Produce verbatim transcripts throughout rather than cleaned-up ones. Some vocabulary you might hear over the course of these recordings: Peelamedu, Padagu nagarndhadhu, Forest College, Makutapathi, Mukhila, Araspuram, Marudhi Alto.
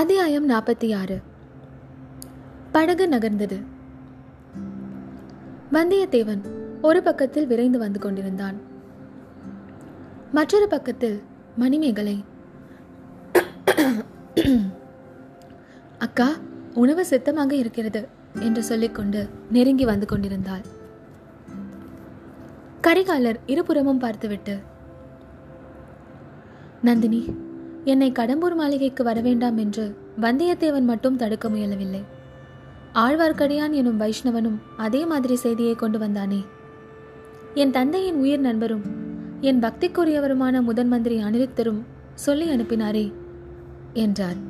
அத்தியாயம் நாற்பத்தி ஆறு. படகு நகர்ந்தது. வந்தியத்தேவன் ஒரு பக்கத்தில் விரைந்து வந்து கொண்டிருந்தான். மற்றொரு பக்கத்தில் மணிமேகலை, அக்கா உணவு சித்தமாக இருக்கிறது என்று சொல்லிக்கொண்டு நெருங்கி வந்து கொண்டிருந்தாள். கரிகாலர் இருபுறமும் பார்த்துவிட்டு, நந்தினி, என்னை கடம்பூர் மாளிகைக்கு வரவேண்டாம் என்று வந்தியத்தேவன் மட்டும் தடுக்க முயலவில்லை. ஆழ்வார்க்கடியான் எனும் வைஷ்ணவனும் அதே மாதிரி செய்தியை கொண்டு வந்தானே. என் தந்தையின் உயிர் நண்பரும் என் பக்திக்குரியவருமான முதன் மந்திரி அனிருத்தரும் சொல்லி அனுப்பினாரே என்றார்.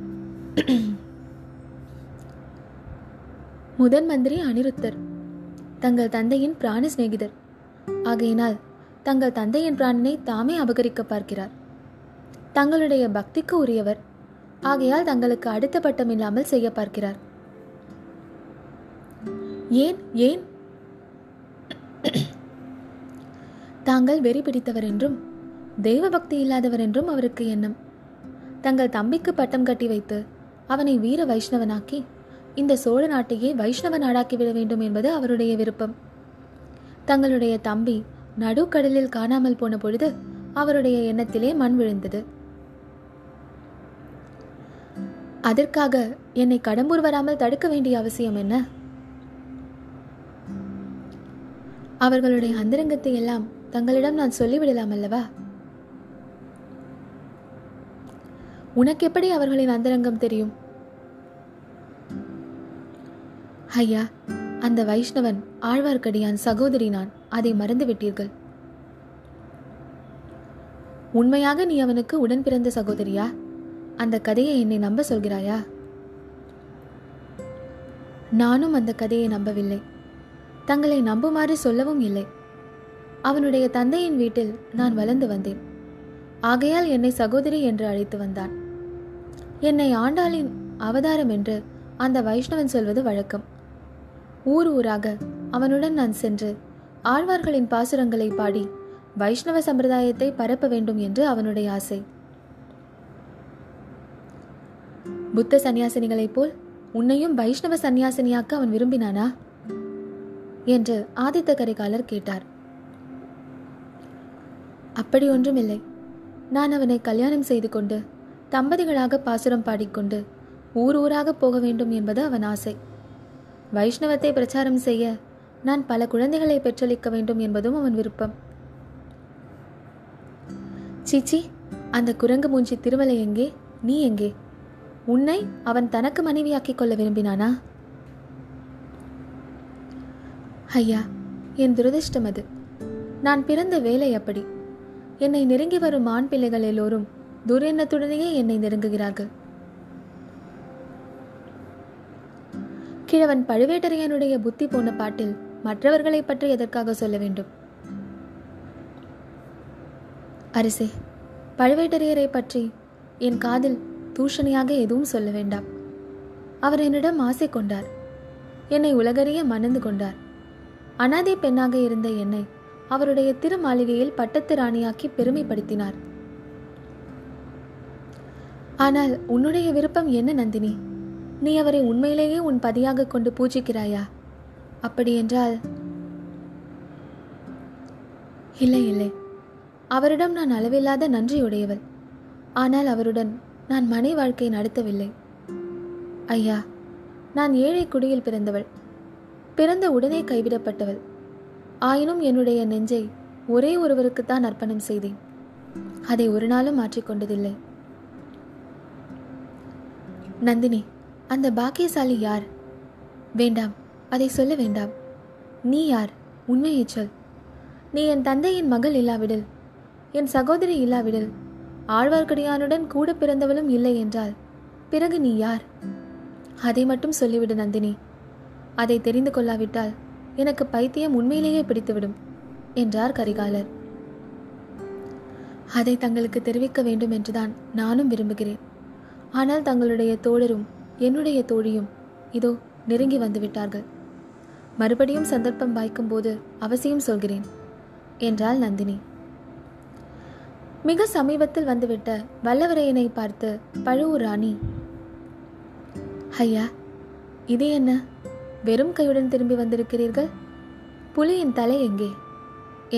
முதன் மந்திரி அனிருத்தர் தங்கள் தந்தையின் பிராண சிநேகிதர். ஆகையினால் தங்கள் தந்தையின் பிராணனை தாமே அபகரிக்க பார்க்கிறார். தங்களுடைய பக்திக்கு உரியவர். ஆகையால் தங்களுக்கு அடுத்த பட்டம் இல்லாமல் செய்ய பார்க்கிறார். ஏன் ஏன் தாங்கள் வெறி பிடித்தவர் என்றும் தெய்வ பக்தி இல்லாதவர் என்றும் அவருக்கு எண்ணம். தங்கள் தம்பிக்கு பட்டம் கட்டி வைத்து அவனை வீர வைஷ்ணவனாக்கி இந்த சோழ நாட்டையே வைஷ்ணவ நாடாக்கிவிட வேண்டும் என்பது அவருடைய விருப்பம். தங்களுடைய தம்பி நடுக்கடலில் காணாமல் போன பொழுது அவருடைய எண்ணத்திலே மண் விழுந்தது. அதற்காக என்னை கடம்பூர் வராமல் தடுக்க வேண்டிய அவசியம் என்ன? அவர்களுடைய அந்தரங்கத்தை எல்லாம் தங்களிடம் நான் சொல்லிவிடலாம் அல்லவா? உனக்கு எப்படி அவர்களின் அந்தரங்கம் தெரியும்? ஐயா, அந்த வைஷ்ணவன் ஆழ்வார்க்கடியான் சகோதரி நான். அதை மறந்துவிட்டீர்கள். உண்மையாக நீ அவனுக்கு உடன் பிறந்த சகோதரியா? அந்த கதையை என்னை நம்ப சொல்கிறாயா? நானும் அந்த கதையை நம்பவில்லை. தங்களை நம்புமாறு சொல்லவும் இல்லை. அவனுடைய தந்தையின் வீட்டில் நான் வளர்ந்து வந்தேன். ஆகையால் என்னை சகோதரி என்று அழைத்து வந்தான். என்னை ஆண்டாளின் அவதாரம் என்று அந்த வைஷ்ணவன் சொல்வது வழக்கம். ஊர் ஊராக அவனுடன் நான் சென்று ஆழ்வார்களின் பாசுரங்களை பாடி வைஷ்ணவ சம்பிரதாயத்தை பரப்ப வேண்டும் என்று அவனுடைய ஆசை. புத்த சந்நியாசினிகளைப் போல் உன்னையும் வைஷ்ணவ சந்நியாசினியாக்க அவன் விரும்பினானா என்று ஆதித்த கரிகாலர் கேட்டார். அப்படி ஒன்றும் இல்லை. நான் அவனை கல்யாணம் செய்து கொண்டு தம்பதிகளாக பாசுரம் பாடிக்கொண்டு ஊர் ஊராக போக வேண்டும் என்பது அவன் ஆசை. வைஷ்ணவத்தை பிரச்சாரம் செய்ய நான் பல குழந்தைகளை பெற்றளிக்க வேண்டும் என்பதும் அவன் விருப்பம். சீச்சி, அந்த குரங்கு மூஞ்சி திருமலை எங்கே, நீ எங்கே? உன்னை அவன் தனக்கு மனைவியாக்கிக் கொள்ள விரும்பினானா? ஐயா, என் துரதிருஷ்டம் அது. நான் பிறந்த வேலை அப்படி. என்னை நெருங்கி வரும் ஆண் பிள்ளைகள் எல்லோரும் துரெண்ணத்துடனேயே என்னை நெருங்குகிறார்கள். கிழவன் பழுவேட்டரையனுடைய புத்தி போன பாட்டில் மற்றவர்களை பற்றி எதற்காக சொல்ல வேண்டும்? அரசே, பழுவேட்டரையரை பற்றி என் காதில் தூஷணியாக எதுவும் சொல்ல வேண்டாம். அவர் என்னிடம் ஆசை கொண்டார். என்னை உலகறிய மணந்து கொண்டார். அனாதை பெண்ணாக இருந்த என்னை அவருடைய திரு மாளிகையில் பட்டத்து ராணியாக்கி பெருமைப்படுத்தினார். ஆனால் உன்னுடைய விருப்பம் என்ன நந்தினி? நீ அவரை உண்மையிலேயே உன் பதியாக கொண்டு பூஜிக்கிறாயா? அப்படியென்றால் இல்லை இல்லை, அவரிடம் நான் அளவில்லாத நன்றியுடையவள். ஆனால் அவருடன் நான் மனை வாழ்க்கை நடத்தவில்லை. ஐயா, நான் ஏழை குடியில் பிறந்தவள். பிறந்த உடனே கைவிடப்பட்டவள். ஆயினும் என்னுடைய நெஞ்சை ஒரே ஒருவருக்குத்தான் அர்ப்பணம் செய்தேன். அதை ஒரு நாளும் மாற்றிக்கொண்டதில்லை. நந்தினி, அந்த பாக்கியசாலி யார்? வேண்டாம், அதை சொல்ல வேண்டாம். நீ யார்? உண்மையை சொல். நீ என் தந்தையின் மகள் இல்லாவிடல், என் சகோதரி இல்லாவிடல், ஆழ்வார்க்கடியானுடன் கூட பிறந்தவளும் இல்லை என்றால் பிறகு நீ யார்? அதை மட்டும் சொல்லிவிடு நந்தினி. அதை தெரிந்து கொள்ளாவிட்டால் எனக்கு பைத்தியம் உண்மையிலேயே பிடித்துவிடும் என்றார் கரிகாலர். அதை தங்களுக்கு தெரிவிக்க வேண்டும் என்றுதான் நானும் விரும்புகிறேன். ஆனால் தங்களுடைய தோழரும் என்னுடைய தோழியும் இதோ நெருங்கி வந்துவிட்டார்கள். மறுபடியும் சந்தர்ப்பம் வாய்க்கும் போது அவசியம் சொல்கிறேன் என்றாள் நந்தினி. மிக சமீபத்தில் வந்துவிட்ட வல்லவரையனை பார்த்து பழுவூர் ராணி, ஐயா, இது என்ன? வெறும் கையுடன் திரும்பி வந்திருக்கிறீர்கள். புலியின் தலை எங்கே?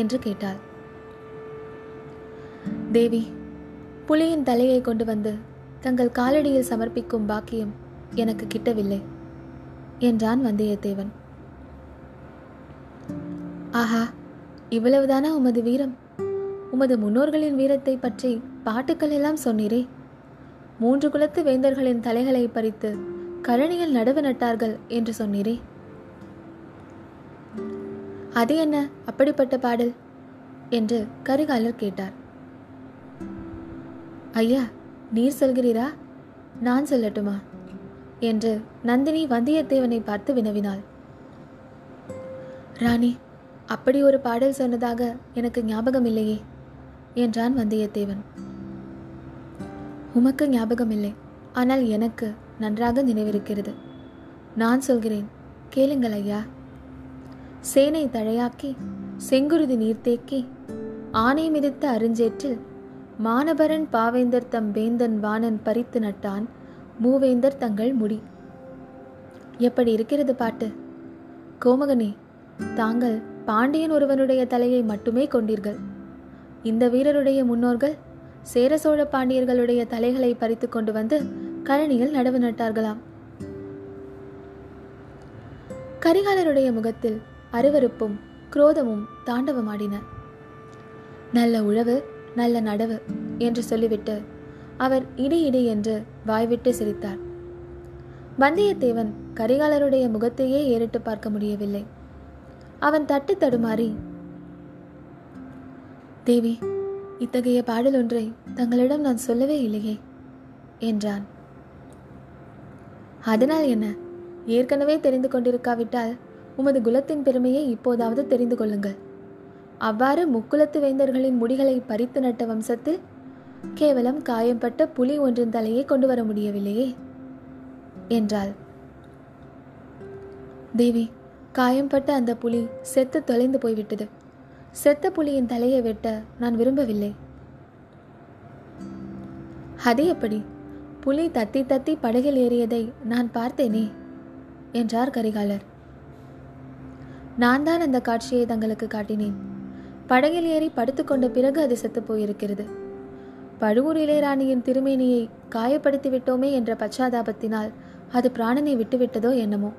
என்று கேட்டாள். தேவி, புலியின் தலையை கொண்டு வந்து தங்கள் காலடியில் சமர்ப்பிக்கும் பாக்கியம் எனக்கு கிட்டவில்லை என்றான் வந்தியத்தேவன். ஆஹா, இவ்வளவுதானா உமது வீரம்? உமது முன்னோர்களின் வீரத்தை பற்றி பாட்டுக்கள் எல்லாம் சொன்னீரே. மூன்று குலத்து வேந்தர்களின் தலைகளை பறித்து கழனியில் நடவு நட்டார்கள் என்று சொன்னீரே. அது என்ன அப்படிப்பட்ட பாடல்? என்று கரிகாலர் கேட்டார். ஐயா, நீர் சொல்கிறீரா, நான் சொல்லட்டுமா? என்று நந்தினி வந்தியத்தேவனை பார்த்து வினவினாள். ராணி, அப்படி ஒரு பாடல் சொன்னதாக எனக்கு ஞாபகம் இல்லையே என்றான் வந்தியத்தேவன். உமக்கு ஞாபகம் இல்லை, ஆனால் எனக்கு நன்றாக நினைவிருக்கிறது. நான் சொல்கிறேன், கேளுங்கள் ஐயா. சேனை தழையாக்கி செங்குருதி நீர்த்தேக்கி ஆனை மிதித்த அருஞ்சேற்றில் மானபரன் பாவேந்தர் தம் வேந்தன் வாணன் பறித்து நட்டான் மூவேந்தர் தங்கள் முடி. எப்படி இருக்கிறது பாட்டு? கோமகனே, தாங்கள் பாண்டியன் ஒருவனுடைய தலையை மட்டுமே கொண்டீர்கள். இந்த வீரருடைய முன்னோர்கள் சேர சோழ பாண்டியர்களுடைய தலைகளை பறித்து கொண்டு வந்து கழனியில் நடவு நட்டார்களாம். கரிகாலருடைய முகத்தில் அருவருப்பும் குரோதமும் தாண்டவமாடின. நல்ல உழவு, நல்ல நடவு என்று சொல்லிவிட்டு அவர் இடி இடி என்று வாய்விட்டு சிரித்தார். வந்தியத்தேவன் கரிகாலருடைய முகத்தையே ஏறிட்டு பார்க்க முடியவில்லை. அவன் தட்டு தடுமாறி, தேவி, இத்தகைய பாடல் ஒன்றை தங்களிடம் நான் சொல்லவே இல்லையே என்றான். அதனால் என்ன? ஏற்கனவே தெரிந்து கொண்டிருக்காவிட்டால் உமது குலத்தின் பெருமையை இப்போதாவது தெரிந்து கொள்ளுங்கள். அவ்வாறு முக்குலத்து வேந்தர்களின் முடிகளை பறித்து நட்ட வம்சத்தில் கேவலம் காயம்பட்ட புலி ஒன்றின் தலையை கொண்டு வர முடியவில்லையே என்றாள். தேவி, காயம்பட்ட அந்த புலி செத்து தொலைந்து போய்விட்டது. செத்த புலியின் தலையை வெட்ட நான் விரும்பவில்லை. அது எப்படி? புலி தத்தி தத்தி படகில் ஏறியதை நான் பார்த்தேனே என்றார் கரிகாலர். நான் தான் அந்த காட்சியை தங்களுக்கு காட்டினேன். படகில் ஏறி படுத்துக்கொண்ட பிறகு அது செத்து போயிருக்கிறது. பழுவூர் இளையராணியின் திருமேனியை காயப்படுத்தி விட்டோமே என்ற பச்சாதாபத்தினால் அது பிராணனை விட்டுவிட்டதோ என்னமோ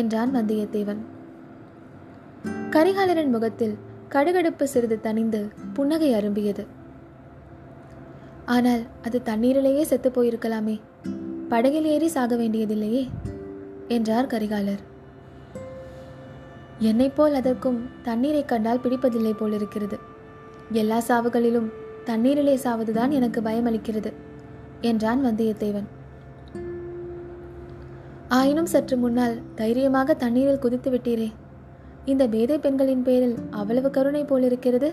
என்றான் வந்தியத்தேவன். கரிகாலரின் முகத்தில் கடுகடுப்பு சிறிது தணிந்து புன்னகை அரும்பியது. ஆனால் அது தண்ணீரிலேயே செத்து போயிருக்கலாமே, படகில் ஏறி சாக வேண்டியதில்லையே என்றார் கரிகாலர். என்னை போல் அதற்கும் தண்ணீரை கண்டால் பிடிப்பதில்லை போலிருக்கிறது. எல்லா சாவுகளிலும் தண்ணீரிலே சாவதுதான் எனக்கு பயமளிக்கிறது என்றான் வந்தியத்தேவன். ஆயினும் சற்று முன்னால் தைரியமாக தண்ணீரில் குதித்து விட்டீரே, இந்த பேதை பெண்களின் பேரில் அவ்வளவு கருணை போலிருக்கிறது.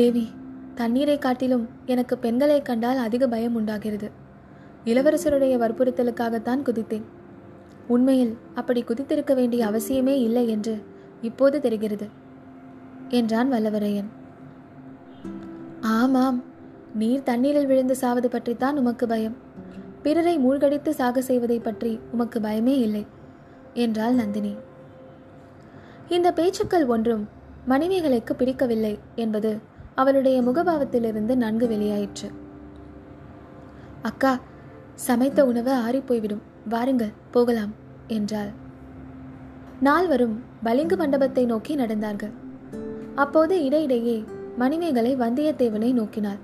தேவி, தண்ணீரை காட்டிலும் எனக்கு பெண்களை கண்டால் அதிக பயம் உண்டாகிறது. இளவரசருடைய வற்புறுத்தலுக்காகத்தான் குதித்தேன். உண்மையில் அப்படி குதித்திருக்க வேண்டிய அவசியமே இல்லை என்று இப்போது தெரிகிறது என்றான் வல்லவரையன். ஆமாம், நீர் தண்ணீரில் விழுந்து சாவது பற்றித்தான் உமக்கு பயம். பிறரை மூழ்கடித்து சாக செய்வதை பற்றி உமக்கு பயமே இல்லை என்றாள் நந்தினி. இந்த பேச்சுக்கள் ஒன்றும் மணிமேகலைக்கு பிடிக்கவில்லை என்பது அவளுடைய முகபாவத்திலிருந்து நன்கு வெளியாயிற்று. அக்கா, சமைத்த உணவு ஆறிப்போய்விடும், வாருங்கள் போகலாம் என்றாள். நால்வரும் பளிங்கு மண்டபத்தை நோக்கி நடந்தார்கள். அப்போது இடையிடையே மணிமேகலை வந்தியத்தேவனை நோக்கினாள்.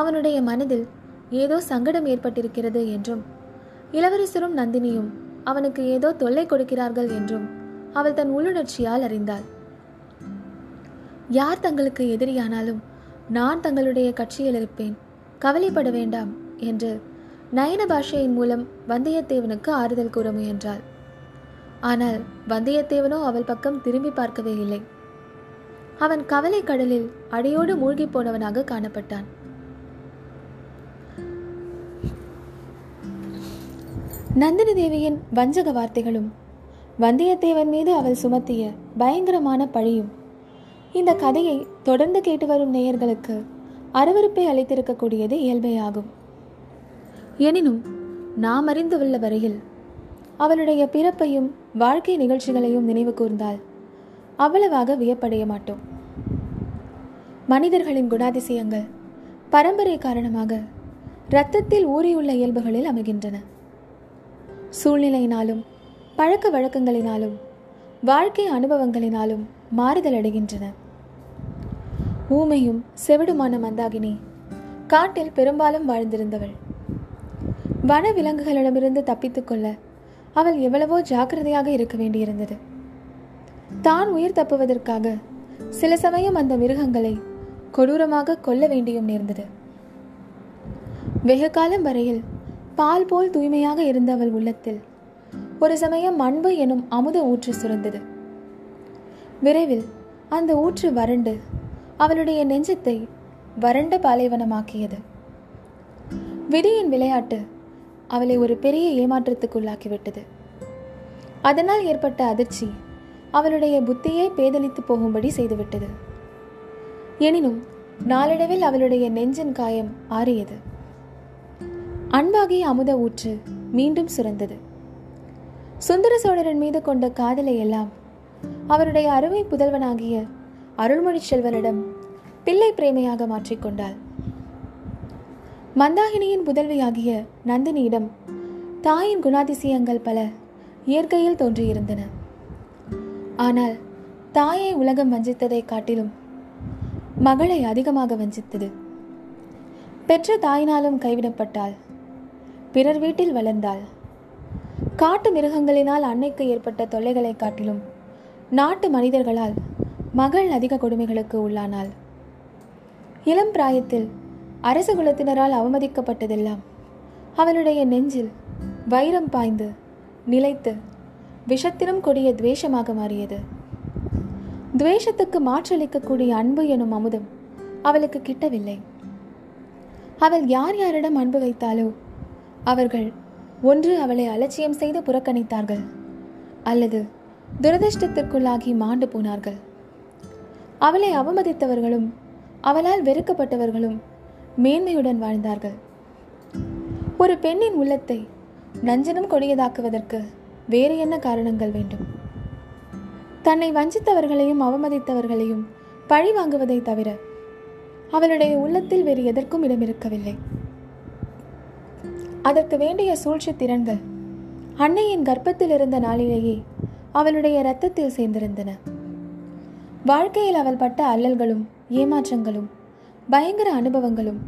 அவனுடைய மனதில் ஏதோ சங்கடம் ஏற்பட்டிருக்கிறது என்றும் இளவரசரும் நந்தினியும் அவனுக்கு ஏதோ தொல்லை கொடுக்கிறார்கள் என்றும் அவள் தன் உள்ளுணர்ச்சியால் அறிந்தாள். யார் தங்களுக்கு எதிரியானாலும் நான் தங்களுடைய கட்சியில் இருப்பேன், கவலைப்பட வேண்டாம் என்று நயன பாஷையின் மூலம் வந்தியத்தேவனுக்கு ஆறுதல் கூற முயன்றாள். ஆனால் வந்தியத்தேவனோ அவள் பக்கம் திரும்பி பார்க்கவே இல்லை. அவன் கவலை கடலில் அடியோடு மூழ்கி போனவனாக காணப்பட்டான். நந்தினி தேவியின் வஞ்சக வார்த்தைகளும் வந்தியத்தேவன் மீது அவள் சுமத்திய பயங்கரமான பழியும் இந்த கதையை தொடர்ந்து கேட்டு வரும் நேயர்களுக்கு அருவருப்பை அளித்திருக்கக்கூடியது இயல்பேயாகும். எனினும் நாம் அறிந்துள்ள வரையில் அவளுடைய பிறப்பையும் வாழ்க்கை நிகழ்ச்சிகளையும் நினைவு கூர்ந்தால் அவ்வளவாக வியப்படைய மாட்டோம். மனிதர்களின் குணாதிசயங்கள் பரம்பரை காரணமாக இரத்தத்தில் ஊறியுள்ள இயல்புகளில் அமைகின்றன. சூழ்நிலையினாலும் பழக்க வழக்கங்களினாலும் வாழ்க்கை அனுபவங்களினாலும் மாறுதல் அடைகின்றன. ஊமையும் செவிடுமான மந்தாகினி காட்டில் பெரும்பாலும் வாழ்ந்திருந்தவள். வன விலங்குகளிடமிருந்து தப்பித்துக்கொள்ள அவள் எவ்வளவோ ஜாக்கிரதையாக இருக்க வேண்டியிருந்தது. தான் உயிர் தப்புவதற்காக சில சமயம் அந்த மிருகங்களை கொடூரமாக கொல்ல வேண்டியும் நேர்ந்தது. வெகு காலம் வரையில் பால் போல் தூய்மையாக இருந்த அவள் உள்ளத்தில் ஒரு சமயம் அன்பு எனும் அமுத ஊற்று சுரந்தது. விரைவில் அந்த ஊற்று வறண்டு அவளுடைய நெஞ்சத்தை வறண்ட பாலைவனமாக்கியது. விதியின் விளையாட்டு அவளை ஒரு பெரிய ஏமாற்றத்துக்குள்ளாக்கிவிட்டது. அதனால் ஏற்பட்ட அதிர்ச்சி அவளுடைய புத்தியை பேதலித்து போகும்படி செய்துவிட்டது. எனினும் நாளடைவில் அவளுடைய நெஞ்சின் காயம் ஆறியது. அன்பாகிய அமுத ஊற்று மீண்டும் சுரந்தது. சுந்தர சோழரின் மீது கொண்ட காதலை எல்லாம் அவருடைய அருமை புதல்வனாகிய அருள்மொழி செல்வனிடம் பிள்ளை பிரேமையாக மாற்றிக்கொண்டாள். மந்தாகினியின் புதல்வியாகிய நந்தினியிடம் தாயின் குணாதிசயங்கள் பல இயற்கையில் தோன்றியிருந்தன. ஆனால் தாயை உலகம் வஞ்சித்ததை காட்டிலும் மகளை அதிகமாக வஞ்சித்தது. பெற்ற தாயினாலும் கைவிடப்பட்டாள். பிறர் வீட்டில் வளர்ந்தாள். காட்டு மிருகங்களினால் அன்னைக்கு ஏற்பட்ட தொல்லைகளை காட்டிலும் நாட்டு மனிதர்களால் மகள் அதிக கொடுமைகளுக்கு உள்ளானாள். இளம் பிராயத்தில் அரச குலத்தினரால் அவமதிக்கப்பட்டதெல்லாம் அவளுடைய நெஞ்சில் வைரம் பாய்ந்து நிலைத்து விஷத்திலும் கொடிய துவேஷமாக மாறியது. துவேஷத்துக்கு மாற்றளிக்கக்கூடிய அன்பு எனும் அமுதம் அவளுக்கு கிட்டவில்லை. அவள் யார் யாரிடம் அன்பு வைத்தாலோ அவர்கள் ஒன்று அவளை அலட்சியம் செய்து புறக்கணித்தார்கள், அல்லது துரதிருஷ்டத்திற்குள்ளாகி மாண்டு போனார்கள். அவளை அவமதித்தவர்களும் அவளால் வெறுக்கப்பட்டவர்களும் மேன்மையுடன் வாழ்ந்தார்கள். ஒரு பெண்ணின் உள்ளத்தை நஞ்சனம் கொடியதாக்குவதற்கு வேறு என்ன காரணங்கள் வேண்டும்? தன்னை வஞ்சித்தவர்களையும் அவமதித்தவர்களையும் பழி வாங்குவதை தவிர அவளுடைய உள்ளத்தில் வேறு எதற்கும் இடமிருக்கவில்லை. அதற்கு வேண்டிய சூழ்ச்சி திறன்கள் அன்னையின் கர்ப்பத்தில் இருந்த நாளிலேயே அவளுடைய இரத்தத்தில் சேர்ந்திருந்தன. வாழ்க்கையில் அவள் பட்ட அல்லல்களும் ஏமாற்றங்களும் பயங்கர அனுபவங்களும்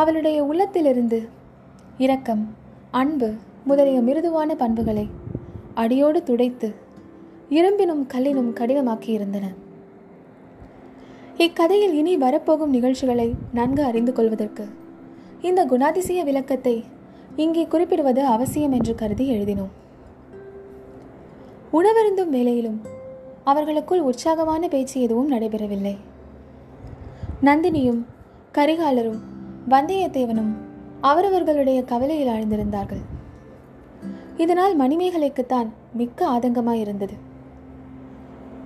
அவளுடைய உள்ளத்திலிருந்து இரக்கம், அன்பு முதலிய மிருதுவான பண்புகளை அடியோடு துடைத்து இரும்பினும் கல்லினும் கடினமாக்கியிருந்தன. இக்கதையில் இனி வரப்போகும் நிகழ்ச்சிகளை நன்கு அறிந்து கொள்வதற்கு இந்த குணாதிசய விளக்கத்தை இங்கே குறிப்பிடுவது அவசியம் என்று கருதி எழுதினோம். உணவருந்தும் வேளையிலும் அவர்களுக்குள் உற்சாகமான பேச்சு எதுவும் நடைபெறவில்லை. நந்தினியும் கரிகாலரும் வந்தியத்தேவனும் அவரவர்களுடைய கவலையில் ஆழ்ந்திருந்தார்கள். இதனால் மணிமேகலைக்குத்தான் மிக்க ஆதங்கமாயிருந்தது.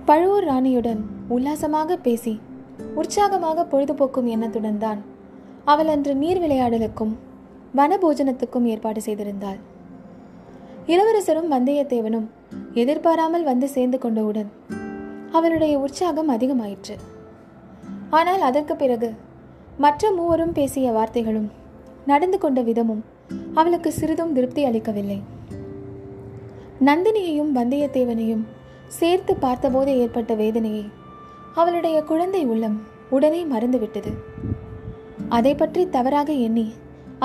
பழுவூர் ராணியுடன் உல்லாசமாக பேசி உற்சாகமாக பொழுதுபோக்கும் எண்ணத்துடன் தான் அவள் அன்று நீர் விளையாடலுக்கும் வனபோஜனத்துக்கும் ஏற்பாடு செய்திருந்தாள். இளவரசரும் வந்தியத்தேவனும் எதிர்பாராமல் வந்து சேர்ந்து கொண்டவுடன் அவளுடைய உற்சாகம் அதிகமாயிற்று. ஆனால் அதற்கு பிறகு மற்ற மூவரும் பேசிய வார்த்தைகளும் நடந்து கொண்ட விதமும் அவளுக்கு சிறிதும் திருப்தி அளிக்கவில்லை. நந்தினியையும் வந்தியத்தேவனையும் சேர்த்து பார்த்தபோது ஏற்பட்ட வேதனையை அவளுடைய குழந்தை உள்ளம் உடனே மறந்துவிட்டது. அதை பற்றி தவறாக எண்ணி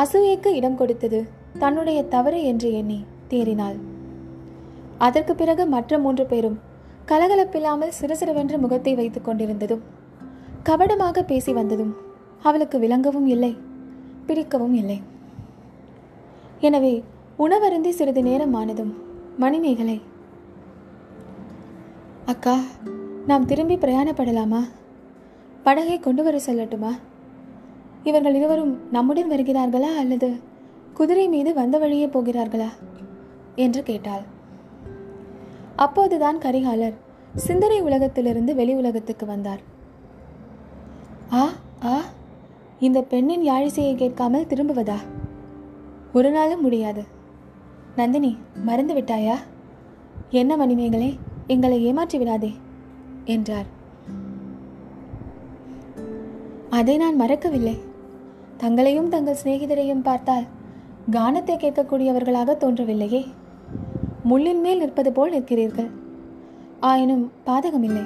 அசூயைக்கு இடம் கொடுத்தது தன்னுடைய தவறு என்று எண்ணி தேறினாள். அதற்கு பிறகு மற்ற மூன்று பேரும் கலகலப்பில்லாமல் சிறுசிறுவென்று முகத்தை வைத்துக் கொண்டிருந்ததும் கபடமாக பேசி வந்ததும் அவளுக்கு விளங்கவும் இல்லை, பிடிக்கவும் இல்லை. எனவே உணவருந்தி சிறிது நேரம் ஆனதும் மணிமேகலை, அக்கா, நாம் திரும்பி பிரயாணப்படலாமா? படகை கொண்டு வர சொல்லட்டுமா? இவர்கள் இருவரும் நம்முடன் வருகிறார்களா அல்லது குதிரை மீது வந்த வழியே போகிறார்களா என்று கேட்டாள். அப்போதுதான் கரிகாலர் சிந்தனை உலகத்திலிருந்து வெளி உலகத்துக்கு வந்தார். ஆ ஆ இந்த பெண்ணின் யாழிசையை கேட்காமல் திரும்புவதா? ஒரு நாளும் முடியாது. நந்தினி, மறந்து விட்டாயா? என்ன மணிமேகலை, எங்களை ஏமாற்றி விடாதே என்றார். அதை நான் மறக்கவில்லை. தங்களையும் தங்கள் சிநேகிதரையும் பார்த்தால் கானத்தை கேட்கக்கூடியவர்களாக தோன்றவில்லையே. முள்ளின் மேல் நிற்பது போல் நிற்கிறீர்கள். ஆயினும் பாதகமில்லை.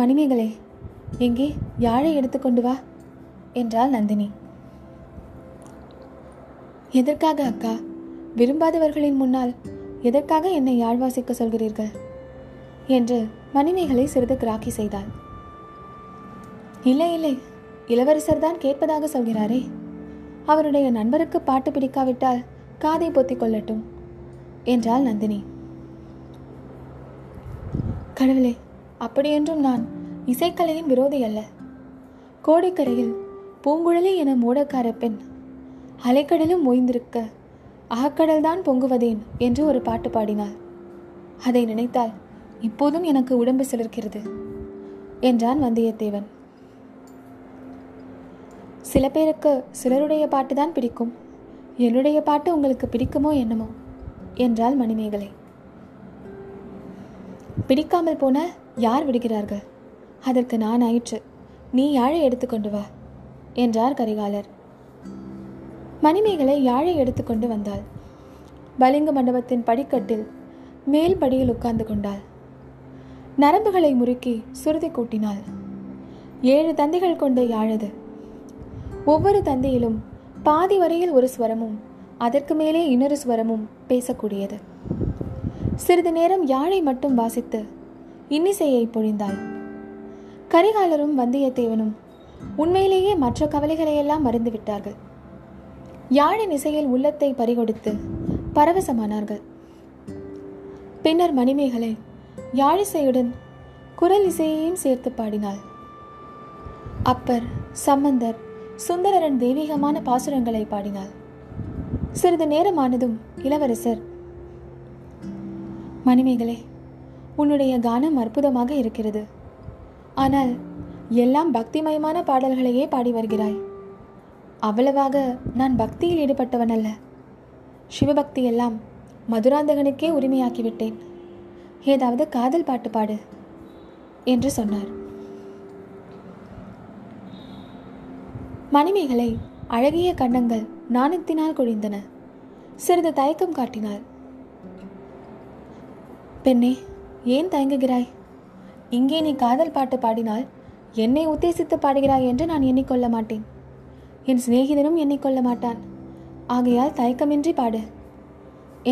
மணிமேகலை, எங்கே யாழை எடுத்துக்கொண்டு வா என்றாள் நந்தினி. எதற்காக அக்கா? விரும்பாதவர்களின் முன்னால் எதற்காக என்னை யாழ் வாசிக்க சொல்கிறீர்கள் என்று மணிமேகலை சிறிது கிராக்கி செய்தாள். இல்லை இல்லை, இளவரசர் தான் கேட்பதாக சொல்கிறாரே. அவருடைய நண்பருக்கு பாட்டு பிடிக்காவிட்டால் காதை பொத்திக் கொள்ளட்டும் என்றாள் நந்தினி. கடவுளே, அப்படியென்றும் நான் இசைக்கலையின் விரோதி அல்ல. கோடிக்கரையில் பூங்குழலி என மூடக்கார பெண் அலைக்கடலும் ஓய்ந்திருக்க அகக்கடல்தான் பொங்குவதேன் என்று ஒரு பாட்டு பாடினாள். அதை நினைத்தால் இப்போதும் எனக்கு உடம்பு சிலிர்க்கிறது என்றான் வந்தியத்தேவன். சில பேருக்கு சிலருடைய பாட்டுதான் பிடிக்கும். என்னுடைய பாட்டு உங்களுக்கு பிடிக்குமோ என்னமோ என்றாள் மணிமேகலை. பிடிக்காமல் போன யார் விடுகிறார்கள்? அதற்கு நான் ஆயிற்று. நீ யாழை எடுத்துக்கொண்டு வா என்றார் கரிகாலர். மணிமேகலை யாழை எடுத்துக்கொண்டு வந்தாள். பலிங்கு மண்டபத்தின் படிக்கட்டில் மேல் படியில் உட்கார்ந்து கொண்டாள். நரம்புகளை முறுக்கி சுருதி கூட்டினாள். ஏழு தந்திகள் கொண்ட யாழது. ஒவ்வொரு தந்தியிலும் பாதி வரையில் ஒரு ஸ்வரமும் அதற்கு மேலே இன்னொரு ஸ்வரமும் பேசக்கூடியது. சிறிது நேரம் யாழை மட்டும் வாசித்து இன்னிசையை பொழிந்தாள். கரிகாலரும் வந்தியத்தேவனும் உண்மையிலேயே மற்ற கவலைகளையெல்லாம் மறந்துவிட்டார்கள். யாழின் இசையில் உள்ளத்தை பறிகொடுத்து பரவசமானார்கள். பின்னர் மணிமேகலை யாழிசையுடன் குரல் இசையையும் சேர்த்து பாடினாள். அப்பர், சம்பந்தர், சுந்தரரன் தெய்வீகமான பாசுரங்களை பாடினாள். சிறிது நேரமானதும் இளவரசர், மணிமேகலை, உன்னுடைய கானம் அற்புதமாக இருக்கிறது. ஆனால் எல்லாம் பக்திமயமான பாடல்களையே பாடி வருகிறாய். அவ்வளவாக நான் பக்தியில் ஈடுபட்டவன் அல்ல. சிவபக்தி எல்லாம் மதுராந்தகனுக்கே உரிமையாக்கிவிட்டேன். ஏதாவது காதல் பாட்டு பாடு என்று சொன்னார். மணிமேகலை அழகிய கண்ணங்கள் நாணத்தினால் குழிந்தன. சிறிது தயக்கம் காட்டினார். பெண்ணே, ஏன் தயங்குகிறாய்? இங்கே நீ காதல் பாட்டு பாடினால் என்னை உத்தேசித்து பாடுகிறாய் என்று நான் எண்ணிக்கொள்ள மாட்டேன். என் சிநேகிதனும் எண்ணிக்கொள்ள மாட்டான். ஆகையால் தயக்கமின்றி பாடு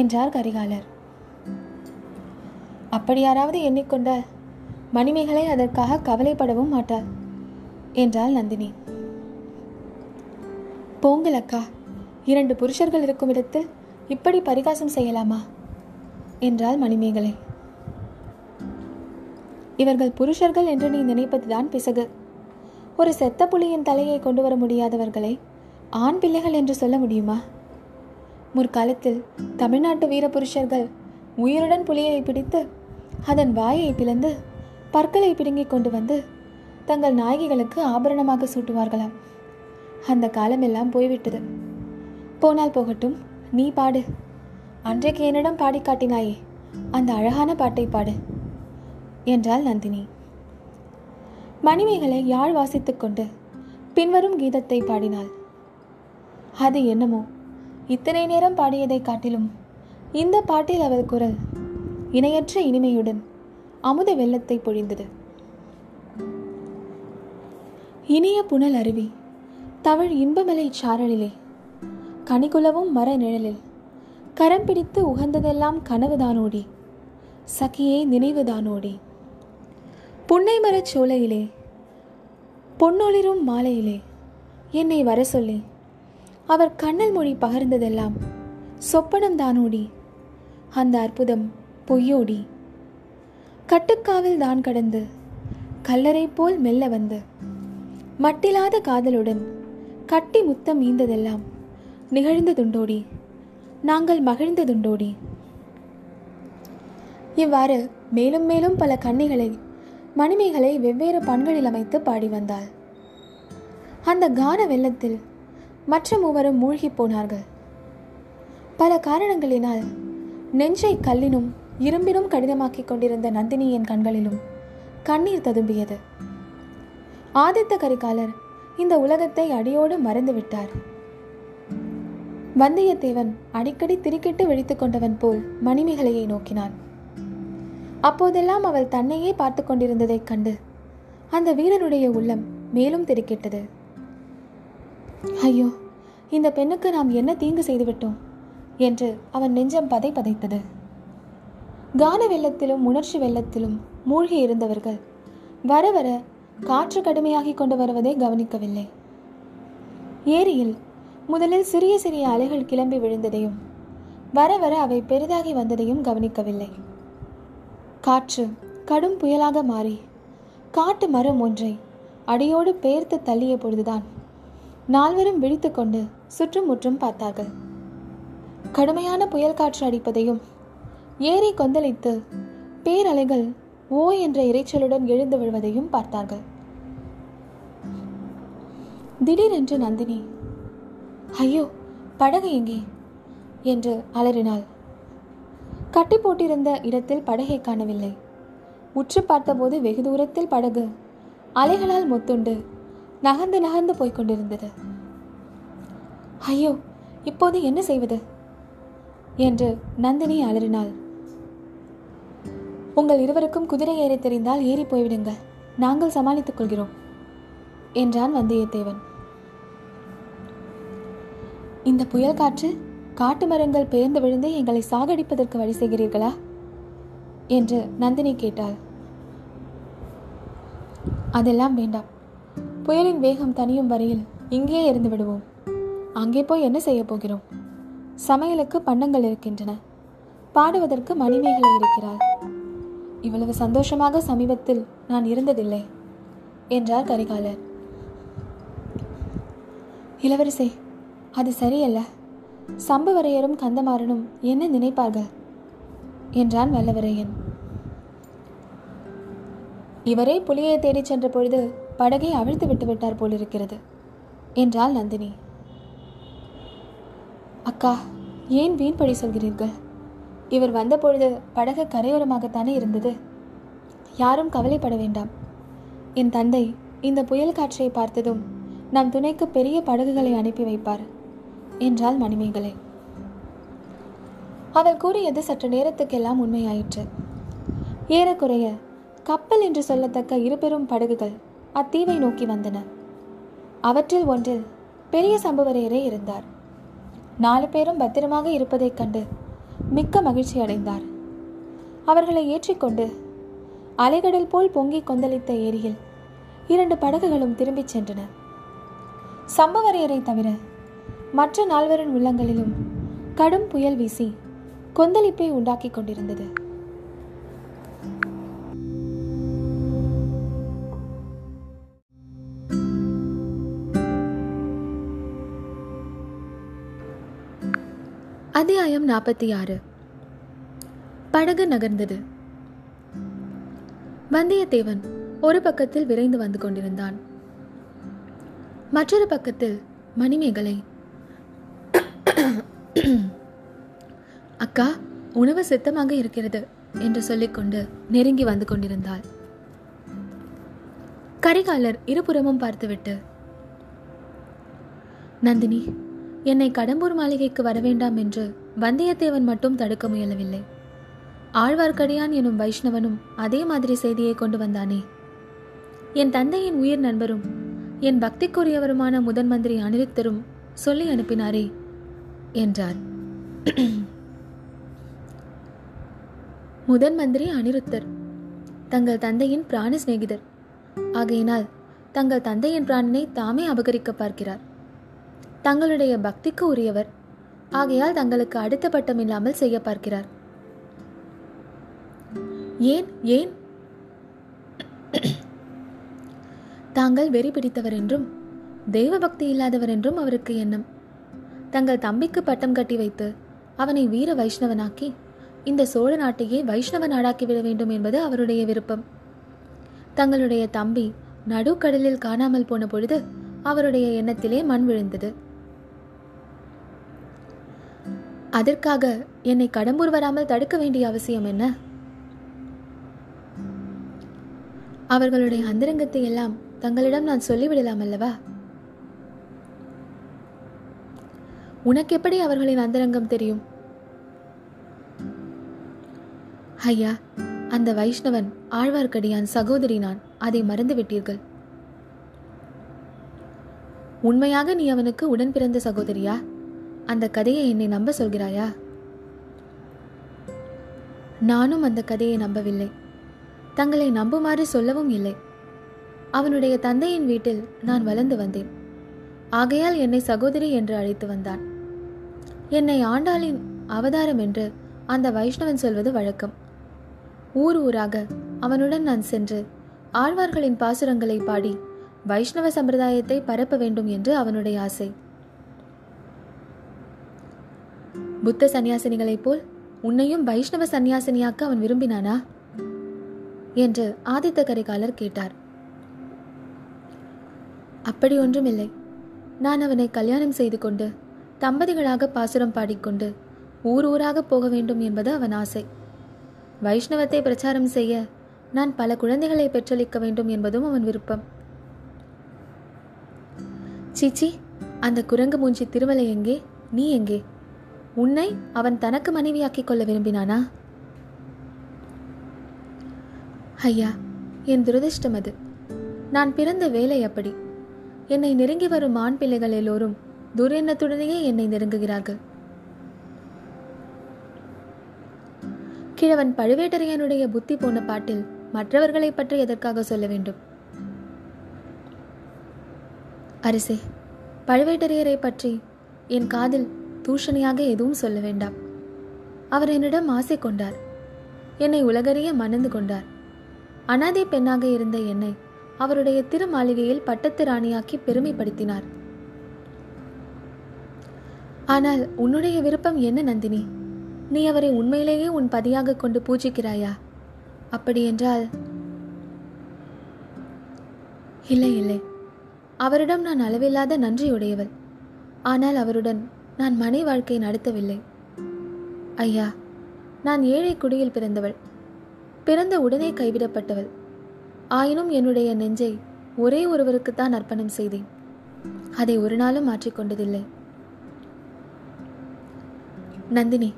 என்றார் கரிகாலர். அப்படி யாராவது எண்ணிக்கொண்டால் மணிமேகலை அதற்காக கவலைப்படவும் மாட்டாள் என்றாள் நந்தினி. போங்கள் அக்கா, இரண்டு புருஷர்கள் இருக்கும் இடத்தில் இப்படி பரிகாசம் செய்யலாமா என்றாள் மணிமேகலை. இவர்கள் புருஷர்கள் என்று நீ நினைப்பதுதான் பிசகு. ஒரு செத்த புலியின் தலையை கொண்டு வர முடியாதவர்களை ஆண் பிள்ளைகள் என்று சொல்ல முடியுமா? முற்காலத்தில் தமிழ்நாட்டு வீரபுருஷர்கள் உயிருடன் புலியை பிடித்து அதன் வாயை பிளந்து பற்களை பிடுங்கி கொண்டு வந்து தங்கள் நாயகிகளுக்கு ஆபரணமாக சூட்டுவார்களாம். அந்த காலமெல்லாம் போய்விட்டது. போனால் போகட்டும், நீ பாடு. அன்றைக்கு என்னிடம் பாடி காட்டினாயே, அந்த அழகான பாட்டை பாடு என்றாள் நந்தினி. மணிமேகலை யாழ் வாசித்துக்கொண்டு பின்வரும் கீதத்தை பாடினாள். அது என்னமோ இத்தனை நேரம் பாடியதை காட்டிலும் இந்த பாட்டில் அவள் குரல் இணையற்ற இனிமையுடன் அமுத வெள்ளத்தை பொழிந்தது. இனிய புனல் அருவி தவழ் இன்பமலை சாரலிலே கனிகுலவும் மர நிழலில் கரம் பிடித்து உகந்ததெல்லாம் கனவுதானோடி சகியே நினைவுதானோடி. புன்னை மரச் சோலையிலே பொன்னொளிரும் மாலையிலே என்னை வர சொல்லி அவர் கண்ணல் மொழி பகர்ந்ததெல்லாம் சொப்பனம் தானோடி அந்த அற்புதம் பொய்யோடி. கட்டுக்காவில் தான் கடந்து கல்லறை போல் மெல்ல வந்து மட்டில்லாத காதலுடன் கட்டி முத்தம் ஈந்ததெல்லாம் நிகழ்ந்ததுண்டோடி நாங்கள் மகிழ்ந்ததுண்டோடி. இவ்வாறு மேலும் மேலும் பல கன்னிகளை மணிமேகலை வெவ்வேறு பண்களில் அமைத்து பாடி வந்தாள். அந்த கான வெள்ளத்தில் மற்ற மூவரும் மூழ்கி போனார்கள். பல காரணங்களினால் நெஞ்சை கல்லினும் இரும்பினும் கடினமாக்கிக் கொண்டிருந்த நந்தினியின் கண்களிலும் கண்ணீர் ததும்பியது. ஆதித்த கரிகாலர் இந்த உலகத்தை அடியோடு மறந்துவிட்டார். வந்தியத்தேவன் அடிக்கடி திரிக்கிட்டு விழித்து கொண்டவன் போல் மணிமேகலையை நோக்கினான். அப்போதெல்லாம் அவள் தன்னையே பார்த்து கொண்டிருந்ததைக் கண்டு அந்த வீரனுடைய உள்ளம் மேலும் திரிக்கிட்டது. ஐயோ, இந்த பெண்ணுக்கு நாம் என்ன தீங்கு செய்துவிட்டோம் என்று அவன் நெஞ்சம் பதை பதைத்தது. கான வெள்ளத்திலும் உணர்ச்சி வெள்ளத்திலும் மூழ்கி இருந்தவர்கள் வர வர காற்று கடுமையாகி கொண்டு வருவதை கவனிக்கவில்லை. ஏரியில் முதலில் சிறிய சிறிய அலைகள் கிளம்பி விழுந்ததையும் வர வர அவை பெரிதாகி வந்ததையும் கவனிக்கவில்லை. காற்று கடும் புயலாக மாறி காட்டு மரம் ஒன்றை அடியோடு பெயர்த்து தள்ளிய பொழுதுதான் நால்வரும் விழித்து கொண்டு சுற்றும் முற்றும் பார்த்தார்கள். கடுமையான புயல் காற்று அடிப்பதையும் ஏரி கொந்தளித்து பேரலைகள் ஓ என்ற இரைச்சலுடன் எழுந்து விழுவதையும் பார்த்தார்கள். திடீரென்று நந்தினி, ஐயோ படகு எங்கே என்று அலறினாள். கட்டி போட்டிருந்த இடத்தில் படகை காணவில்லை. உற்று பார்த்தபோது வெகு தூரத்தில் படகு அலைகளால் மொத்துண்டு நகர்ந்து நகர்ந்து போய்கொண்டிருந்தது. ஐயோ, இப்போது என்ன செய்வது என்று நந்தினி அலறினாள். உங்கள் இருவருக்கும் குதிரை ஏறி தெரிந்தால் ஏறி போய்விடுங்கள், நாங்கள் சமாளித்துக் கொள்கிறோம் என்றான் வந்தியத்தேவன். இந்த புயல் காற்று காட்டு மரங்கள் பெயர்ந்து விழுந்து எங்களை சாகடிப்பதற்கு வழி செய்கிறீர்களா என்று நந்தினி கேட்டாள். அதெல்லாம் வேண்டாம், புயலின் வேகம் தனியும் வரையில் இங்கேயே இருந்து விடுவோம். அங்கே போய் என்ன செய்ய போகிறோம்? சமையலுக்கு பண்டங்கள் இருக்கின்றன, பாடுவதற்கு மணிமேகலை இருக்கிறாள். இவ்வளவு சந்தோஷமாக சமீபத்தில் நான் இருந்ததில்லை என்றார் கரிகாலர். இளவரசே, அது சரியல்ல. சம்புவரையரும் கந்தமாறனும் என்ன நினைப்பார்கள் என்றான் வல்லவரையன். இவரே புலியை தேடிச் சென்ற பொழுது படகை அவிழ்த்து விட்டு விட்டார் போலிருக்கிறது என்றாள் நந்தினி. அக்கா, ஏன் வீண்படி சொல்கிறீர்கள்? இவர் வந்த பொழுது படகு கரையோரமாகத்தானே இருந்தது. யாரும் கவலைப்பட வேண்டாம். என் தந்தை இந்த புயல் காற்றை பார்த்ததும் நம் துணைக்கு பெரிய படகுகளை அனுப்பி வைப்பார் என்றாள் மணிமேகலை. அவள் கூறியது சற்று நேரத்துக்கெல்லாம் உண்மையாயிற்று. ஏறக்குறைய கப்பல் என்று சொல்லத்தக்க இருபெரும் படகுகள் அத்தீவை நோக்கி வந்தன. அவற்றில் ஒன்றில் பெரிய சம்புவரையரே இருந்தார். நாலு பேரும் பத்திரமாக இருப்பதைக் கண்டு மிக்க மகிழ்ச்சி அடைந்தார். அவர்களை ஏற்றிக்கொண்டு அலைகடல் போல் பொங்கி கொந்தளித்த ஏரியில் இரண்டு படகுகளும் திரும்பிச் சென்றன. சம்புவரையரை தவிர மற்ற நால்வரின் உள்ளங்களிலும் கடும் புயல் வீசி கொந்தளிப்பை உண்டாக்கி கொண்டிருந்தது. அத்தியாயம் நாற்பத்தி ஆறு. படகு நகர்ந்தது. வந்தியத்தேவன் ஒரு பக்கத்தில் விரைந்து வந்து கொண்டிருந்தான். மற்றொரு பக்கத்தில் மணிமேகலை, அக்கா உணவு சித்தமாக இருக்கிறது என்று சொல்லிக்கொண்டு நெருங்கி வந்து கொண்டிருந்தாள். கரிகாலர் இருபுறமும் பார்த்துவிட்டு, நந்தினி, என்னை கடம்பூர் மாளிகைக்கு வரவேண்டாம் என்று வந்தியத்தேவன் மட்டும் தடுக்க முயலவில்லை. ஆழ்வார்க்கடியான் எனும் வைஷ்ணவனும் அதே மாதிரி செய்தியை கொண்டு வந்தானே. என் தந்தையின் உயிர் நண்பரும் என் பக்திக்குரியவருமான முதன் மந்திரி அநிருத்தரும் சொல்லி அனுப்பினாரே என்றார். முதன் மந்திரி அநிருத்தர் தங்கள் தந்தையின் பிராண சிநேகிதர். ஆகையினால் தங்கள் தந்தையின் பிராணனை தாமே அபகரிக்க பார்க்கிறார். தங்களுடைய பக்திக்கு உரியவர். ஆகையால் தங்களுக்கு அடுத்த பட்டம் இல்லாமல் செய்ய பார்க்கிறார். ஏன் ஏன் தாங்கள் வெறி பிடித்தவர் என்றும் தெய்வ பக்தி இல்லாதவர் என்றும் அவருக்கு எண்ணம். தங்கள் தம்பிக்கு பட்டம் கட்டி வைத்து அவனை வீர வைஷ்ணவனாக்கி இந்த சோழ நாட்டையே வைஷ்ணவ நாடாக்கிவிட வேண்டும் என்பது அவருடைய விருப்பம். தங்களுடைய தம்பி நடுக்கடலில் காணாமல் போன பொழுது அவருடைய எண்ணத்திலே மண் விழுந்தது. அதற்காக என்னை கடம்பூர் வராமல் தடுக்க வேண்டிய அவசியம் என்ன? அவர்களுடைய அந்தரங்கத்தை எல்லாம் தங்களிடம் நான் சொல்லிவிடலாம் அல்லவா? உனக்கு எப்படி அவர்களின் அந்தரங்கம் தெரியும்? ஐயா, அந்த வைஷ்ணவன் ஆழ்வார்க்கடியான் சகோதரி நான். அதை மறந்து விட்டீர்கள். உண்மையாக நீ அவனுக்கு உடன் பிறந்த சகோதரியா? அந்த கதையை என்னை நம்ப சொல்கிறாயா? நானும் அந்த கதையை நம்பவில்லை. தங்களை நம்புமாறு சொல்லவும் இல்லை. அவனுடைய தந்தையின் வீட்டில் நான் வளர்ந்து வந்தேன். ஆகையால் என்னை சகோதரி என்று அழைத்து வந்தான். என்னை ஆண்டாளின் அவதாரம் என்று அந்த வைஷ்ணவன் சொல்வது வழக்கம். ஊர் ஊராக அவனுடன் நான் சென்று ஆழ்வார்களின் பாசுரங்களை பாடி வைஷ்ணவ சம்பிரதாயத்தை பரப்ப வேண்டும் என்று அவனுடைய ஆசை. புத்த சந்நியாசினிகளைப் போல் உன்னையும் வைஷ்ணவ சந்நியாசினியாக்க அவன் விரும்பினானா என்று ஆதித்த கரிகாலர் கேட்டார். அப்படி ஒன்றுமில்லை. நான் அவனை கல்யாணம் செய்து கொண்டு தம்பதிகளாக பாசுரம் பாடிக்கொண்டு ஊர் ஊராக போக வேண்டும் என்பது அவன் ஆசை. வைஷ்ணவத்தை பிரச்சாரம் செய்ய நான் பல குழந்தைகளை பெற்றளிக்க வேண்டும் என்பதும் அவன் விருப்பம். சீச்சி, அந்த குரங்கு மூஞ்சி திருமலை எங்கே? நீ எங்கே? உன்னை அவன் தனக்கு மனைவியாக்கிக் கொள்ள விரும்பினானா? ஐயா, என் துரதிருஷ்டம் அது. நான் பிறந்த வேலை அப்படி. என்னை நெருங்கி வரும் ஆண் பிள்ளைகள் எல்லோரும் துரெண்ணத்துடனேயே என்னை நெருங்குகிறார்கள். கிழவன் பழுவேட்டரையனுடைய புத்தி போன பாட்டில் மற்றவர்களை பற்றி எதற்காக சொல்ல வேண்டும்? அரசே, பழுவேட்டரையரை பற்றி என் காதில் தூஷணியாக எதுவும் சொல்ல வேண்டாம். அவர் என்னிடம் ஆசை கொண்டார். என்னை உலகறிய மணந்து கொண்டார். அனாதை பெண்ணாக இருந்த என்னை அவருடைய திரு மாளிகையில் பட்டத்து ராணியாக்கி பெருமைப்படுத்தினார். ஆனால் உன்னுடைய விருப்பம் என்ன நந்தினி? நீ அவரை உண்மையிலேயே உன் பதியாக கொண்டு பூஜிக்கிறாயா? அப்படியென்றால் இல்லை இல்லை, அவரிடம் நான் அளவில்லாத நன்றியுடையவள். ஆனால் அவருடன் நான் மனை வாழ்க்கை நடத்தவில்லை. ஐயா, நான் ஏழை குடியில் பிறந்தவள். பிறந்த உடனே கைவிடப்பட்டவள். ஆயினும் என்னுடைய நெஞ்சை ஒரே ஒருவருக்குத்தான் அர்ப்பணம் செய்தேன். அதை ஒரு நாளும் மாற்றிக்கொண்டதில்லை. நந்தினி,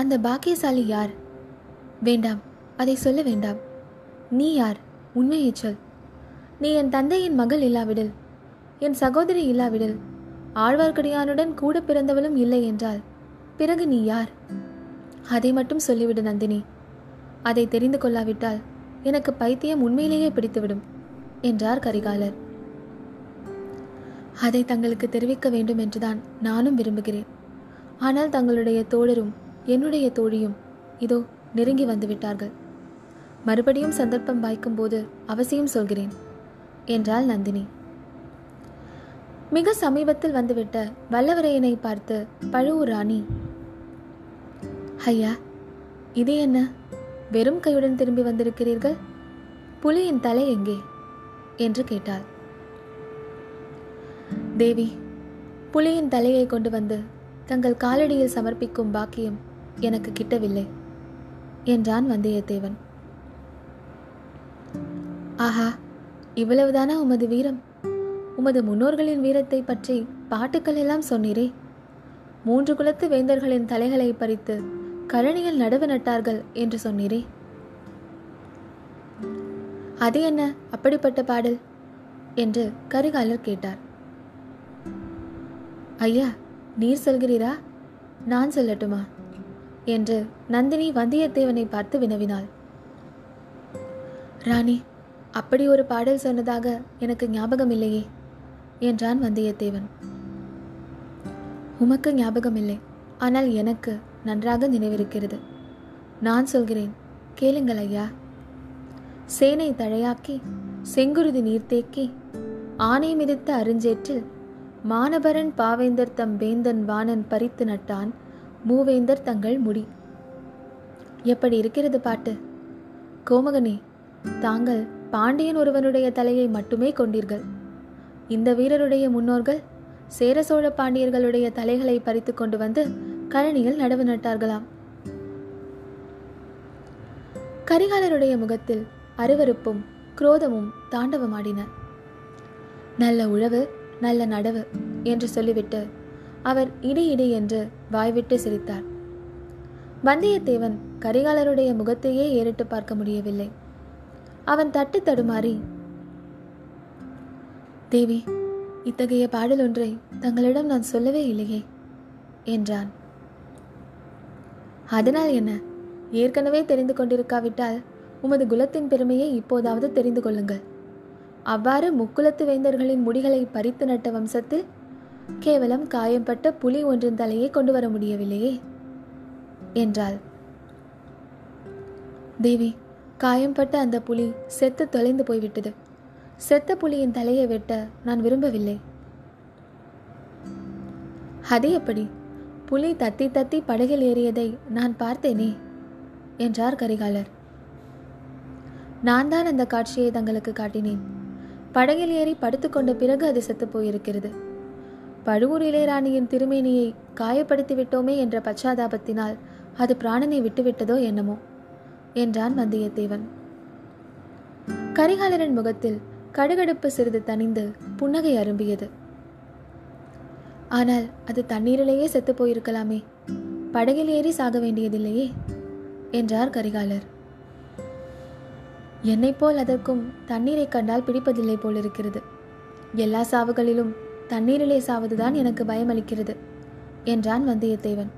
அந்த பாக்கியசாலி யார்? வேண்டாம், அதை சொல்ல வேண்டாம். நீ யார்? உண்மையை சொல். நீ என் தந்தையின் மகள் இல்லாவிடில், என் சகோதரி இல்லாவிடில், ஆழ்வார்க்கடியானுடன் கூட பிறந்தவளும் இல்லை என்றால் பிறகு நீ யார்? அதை மட்டும் சொல்லிவிடு நந்தினி. அதை தெரிந்து கொள்ளாவிட்டால் எனக்கு பைத்தியம் உண்மையிலேயே பிடித்துவிடும் என்றார் கரிகாலர். அதை தங்களுக்கு தெரிவிக்க வேண்டும் என்றுதான் நானும் விரும்புகிறேன். ஆனால் தங்களுடைய தோழரும் என்னுடைய தோழியும் இதோ நெருங்கி வந்துவிட்டார்கள். மறுபடியும் சந்தர்ப்பம் வாய்க்கும் போது அவசியம் சொல்கிறேன் என்றாள் நந்தினி. மிக சமீபத்தில் வந்துவிட்ட வல்லவரையனை பார்த்து பழுவூர் ராணி, ஐயா, இது என்ன? வெறும் கையுடன் திரும்பி வந்திருக்கிறீர்கள். புலியின் தலை எங்கே? என்று கேட்டாள். தேவி, புலியின் தலையை கொண்டு வந்து தங்கள் காலடியில் சமர்ப்பிக்கும் பாக்கியம் எனக்கு கிட்டவில்லை என்றான் வந்தியத்தேவன். ஆஹா, இவ்வளவுதானா உமது வீரம்? உமது முன்னோர்களின் வீரத்தை பற்றி பாட்டுக்கள் எல்லாம் சொன்னீரே. மூன்று குலத்து வேந்தர்களின் தலைகளை பறித்து கழனியில் நடவு நட்டார்கள் என்று சொன்னீரே, அது என்ன அப்படிப்பட்ட பாடல்? என்று கரிகாலர் கேட்டார். ஐயா, நீர் சொல்கிறீரா, நான் சொல்லட்டுமா? என்று நந்தினி வந்தியத்தேவனை பார்த்து வினவினாள். ராணி, அப்படி ஒரு பாடல் சொன்னதாக எனக்கு ஞாபகம் இல்லையே என்றான் வந்தியத்தேவன். உமக்கு ஞாபகம் இல்லை, ஆனால் எனக்கு நன்றாக நினைவிருக்கிறது. நான் சொல்கிறேன், கேளுங்கள் ஐயா. சேனை தழையாக்கி செங்குருதி நீர்த்தேக்கி ஆனை மிதித்த அருஞ்சேற்றில் மானபரன் பாவேந்தர் தம் வேந்தன் வாணன் பறித்து நட்டான் மூவேந்தர் தங்கள் முடி. எப்படி இருக்கிறது பாட்டு? கோமகனே, தாங்கள் பாண்டியன் ஒருவனுடைய தலையை மட்டுமே கொண்டீர்கள். இந்த வீரருடைய முன்னோர்கள் சேர சோழ பாண்டியர்களுடைய தலைகளை பறித்து கொண்டு வந்து கழனியில் நடவு நட்டார்களாம். கரிகாலருடைய முகத்தில் அருவருப்பும் குரோதமும் தாண்டவமாடின. நல்ல உழவு, நல்ல நடவு என்று சொல்லிவிட்டு அவர் இடி இடி என்று வாய்விட்டு சிரித்தார். வந்தியத்தேவன் கரிகாலருடைய முகத்தையே ஏறிட்டு பார்க்க முடியவில்லை. அவன் தட்டு தடுமாறி, தேவி, இத்தகைய பாடல் ஒன்றை தங்களிடம் நான் சொல்லவே இல்லையே என்றான். அதனால் என்ன? ஏற்கனவே தெரிந்து கொண்டிருக்காவிட்டால் உமது குலத்தின் பெருமையை இப்போதாவது தெரிந்து கொள்ளுங்கள். அவ்வாறு முக்குலத்து வேந்தர்களின் முடிகளை பறித்து நட்ட வம்சத்தில் கேவலம் காயம்பட்ட புலி ஒன்றின் தலையை கொண்டு வர முடியவில்லையே என்றாள். தேவி, காயம்பட்ட அந்த புலி செத்து தொலைந்து போய்விட்டது. செத்த புலியின் தலையை வெட்ட நான் விரும்பவில்லை. அது எப்படி? புலி தத்தி தத்தி படகில் ஏறியதை நான் பார்த்தேனே என்றார் கரிகாலர். நான் தான் அந்த காட்சியை தங்களுக்கு காட்டினேன். படகில் ஏறி படுத்துக்கொண்ட பிறகு அது செத்து போயிருக்கிறது. பழுவூர் இளையராணியின் திருமேனியை காயப்படுத்தி விட்டோமே என்ற பச்சாதாபத்தினால் அது பிராணனை விட்டுவிட்டதோ என்னமோ என்றான் வந்தியத்தேவன். கரிகாலரின் முகத்தில் கடுகடுப்பு சிறிது தணிந்து புன்னகை அரும்பியது. ஆனால் அது தண்ணீரிலேயே செத்து போயிருக்கலாமே, படகில் ஏறி சாக வேண்டியதில்லையே என்றார் கரிகாலர். என்னை போல் அதற்கும் தண்ணீரை கண்டால் பிடிப்பதில்லை போலிருக்கிறது. எல்லா சாவுகளிலும் தண்ணீரிலே சாவதுதான் எனக்கு பயமளிக்கிறது என்றான் வந்தியத்தேவன்.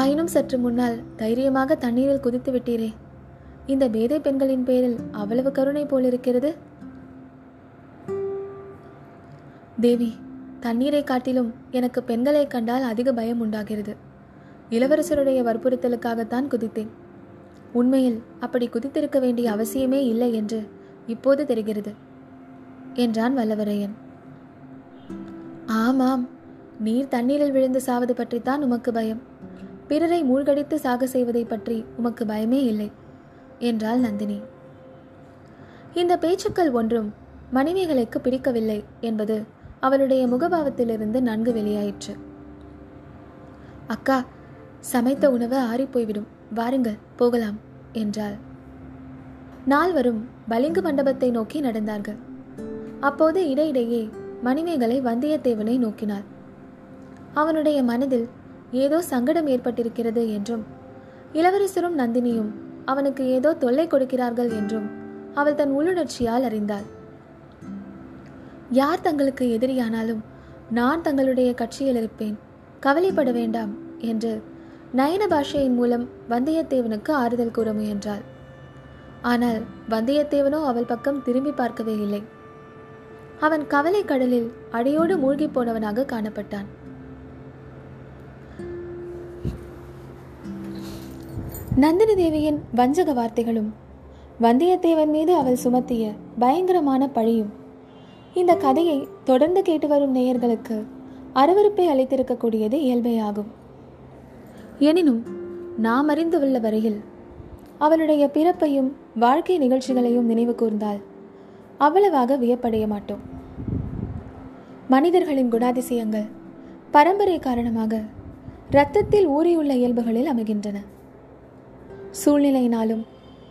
ஆயினும் சற்று முன்னால் தைரியமாக தண்ணீரில் குதித்து விட்டீரே, இந்த பேதை பெண்களின் பேரில் அவ்வளவு கருணை போலிருக்கிறது. தேவி, தண்ணீரை காட்டிலும் எனக்கு பெண்களை கண்டால் அதிக பயம் உண்டாகிறது. இளவரசருடைய வற்புறுத்தலுக்காகத்தான் குதித்தேன். உண்மையில் அப்படி குதித்திருக்க வேண்டிய அவசியமே இல்லை என்று இப்போது தெரிகிறது என்றான் வல்லவரையன். ஆமாம், நீர் தண்ணீரில் விழுந்து சாவது பற்றித்தான் உமக்கு பயம். பிறரை மூழ்கடித்து சாக செய்வதை பற்றி உமக்கு பயமே இல்லை என்றாள் நந்தினி. இந்த பேச்சுக்கள் ஒன்றும் மணிமேகலைக்கு பிடிக்கவில்லை என்பது அவளுடைய முகபாவத்திலிருந்து நன்கு வெளியாயிற்று. அக்கா, சமைத்த உணவு ஆறிப்போய்விடும், வாருங்கள் போகலாம் என்றாள். நால்வரும் பளிங்கு மண்டபத்தை நோக்கி நடந்தார்கள். அப்போது இடையிடையே மணிமேகலை வந்தியத்தேவனை நோக்கினாள். அவனுடைய மனதில் ஏதோ சங்கடம் ஏற்பட்டிருக்கிறது என்றும், இளவரசரும் நந்தினியும் அவனுக்கு ஏதோ தொல்லை கொடுக்கிறார்கள் என்றும் அவள் தன் உள்ளுணர்ச்சியால் அறிந்தாள். யார் தங்களுக்கு எதிரியானாலும் நான் தங்களுடைய கட்சியில் இருப்பேன், கவலைப்பட வேண்டாம் என்று நயன பாஷையின் மூலம் வந்தியத்தேவனுக்கு ஆறுதல் கூற முயன்றாள். ஆனால் வந்தியத்தேவனோ அவள் பக்கம் திரும்பி பார்க்கவே இல்லை. அவன் கவலை கடலில் அடியோடு மூழ்கி போனவனாக காணப்பட்டான். நந்தினி தேவியின் வஞ்சக வார்த்தைகளும் வந்தியத்தேவன் மீது அவள் சுமத்திய பயங்கரமான பழியும் இந்த கதையை தொடர்ந்து கேட்டு வரும் நேயர்களுக்கு அருவருப்பை அளித்திருக்கக்கூடியது இயல்பையாகும். எனினும் நாம் அறிந்து உள்ள வரையில் அவளுடைய பிறப்பையும் வாழ்க்கை நிகழ்ச்சிகளையும் நினைவு கூர்ந்தால் அவ்வளவாக வியப்படைய மாட்டோம். மனிதர்களின் குணாதிசயங்கள் பரம்பரை காரணமாக இரத்தத்தில் ஊறியுள்ள இயல்புகளில் அமைகின்றன. சூழ்நிலையினாலும்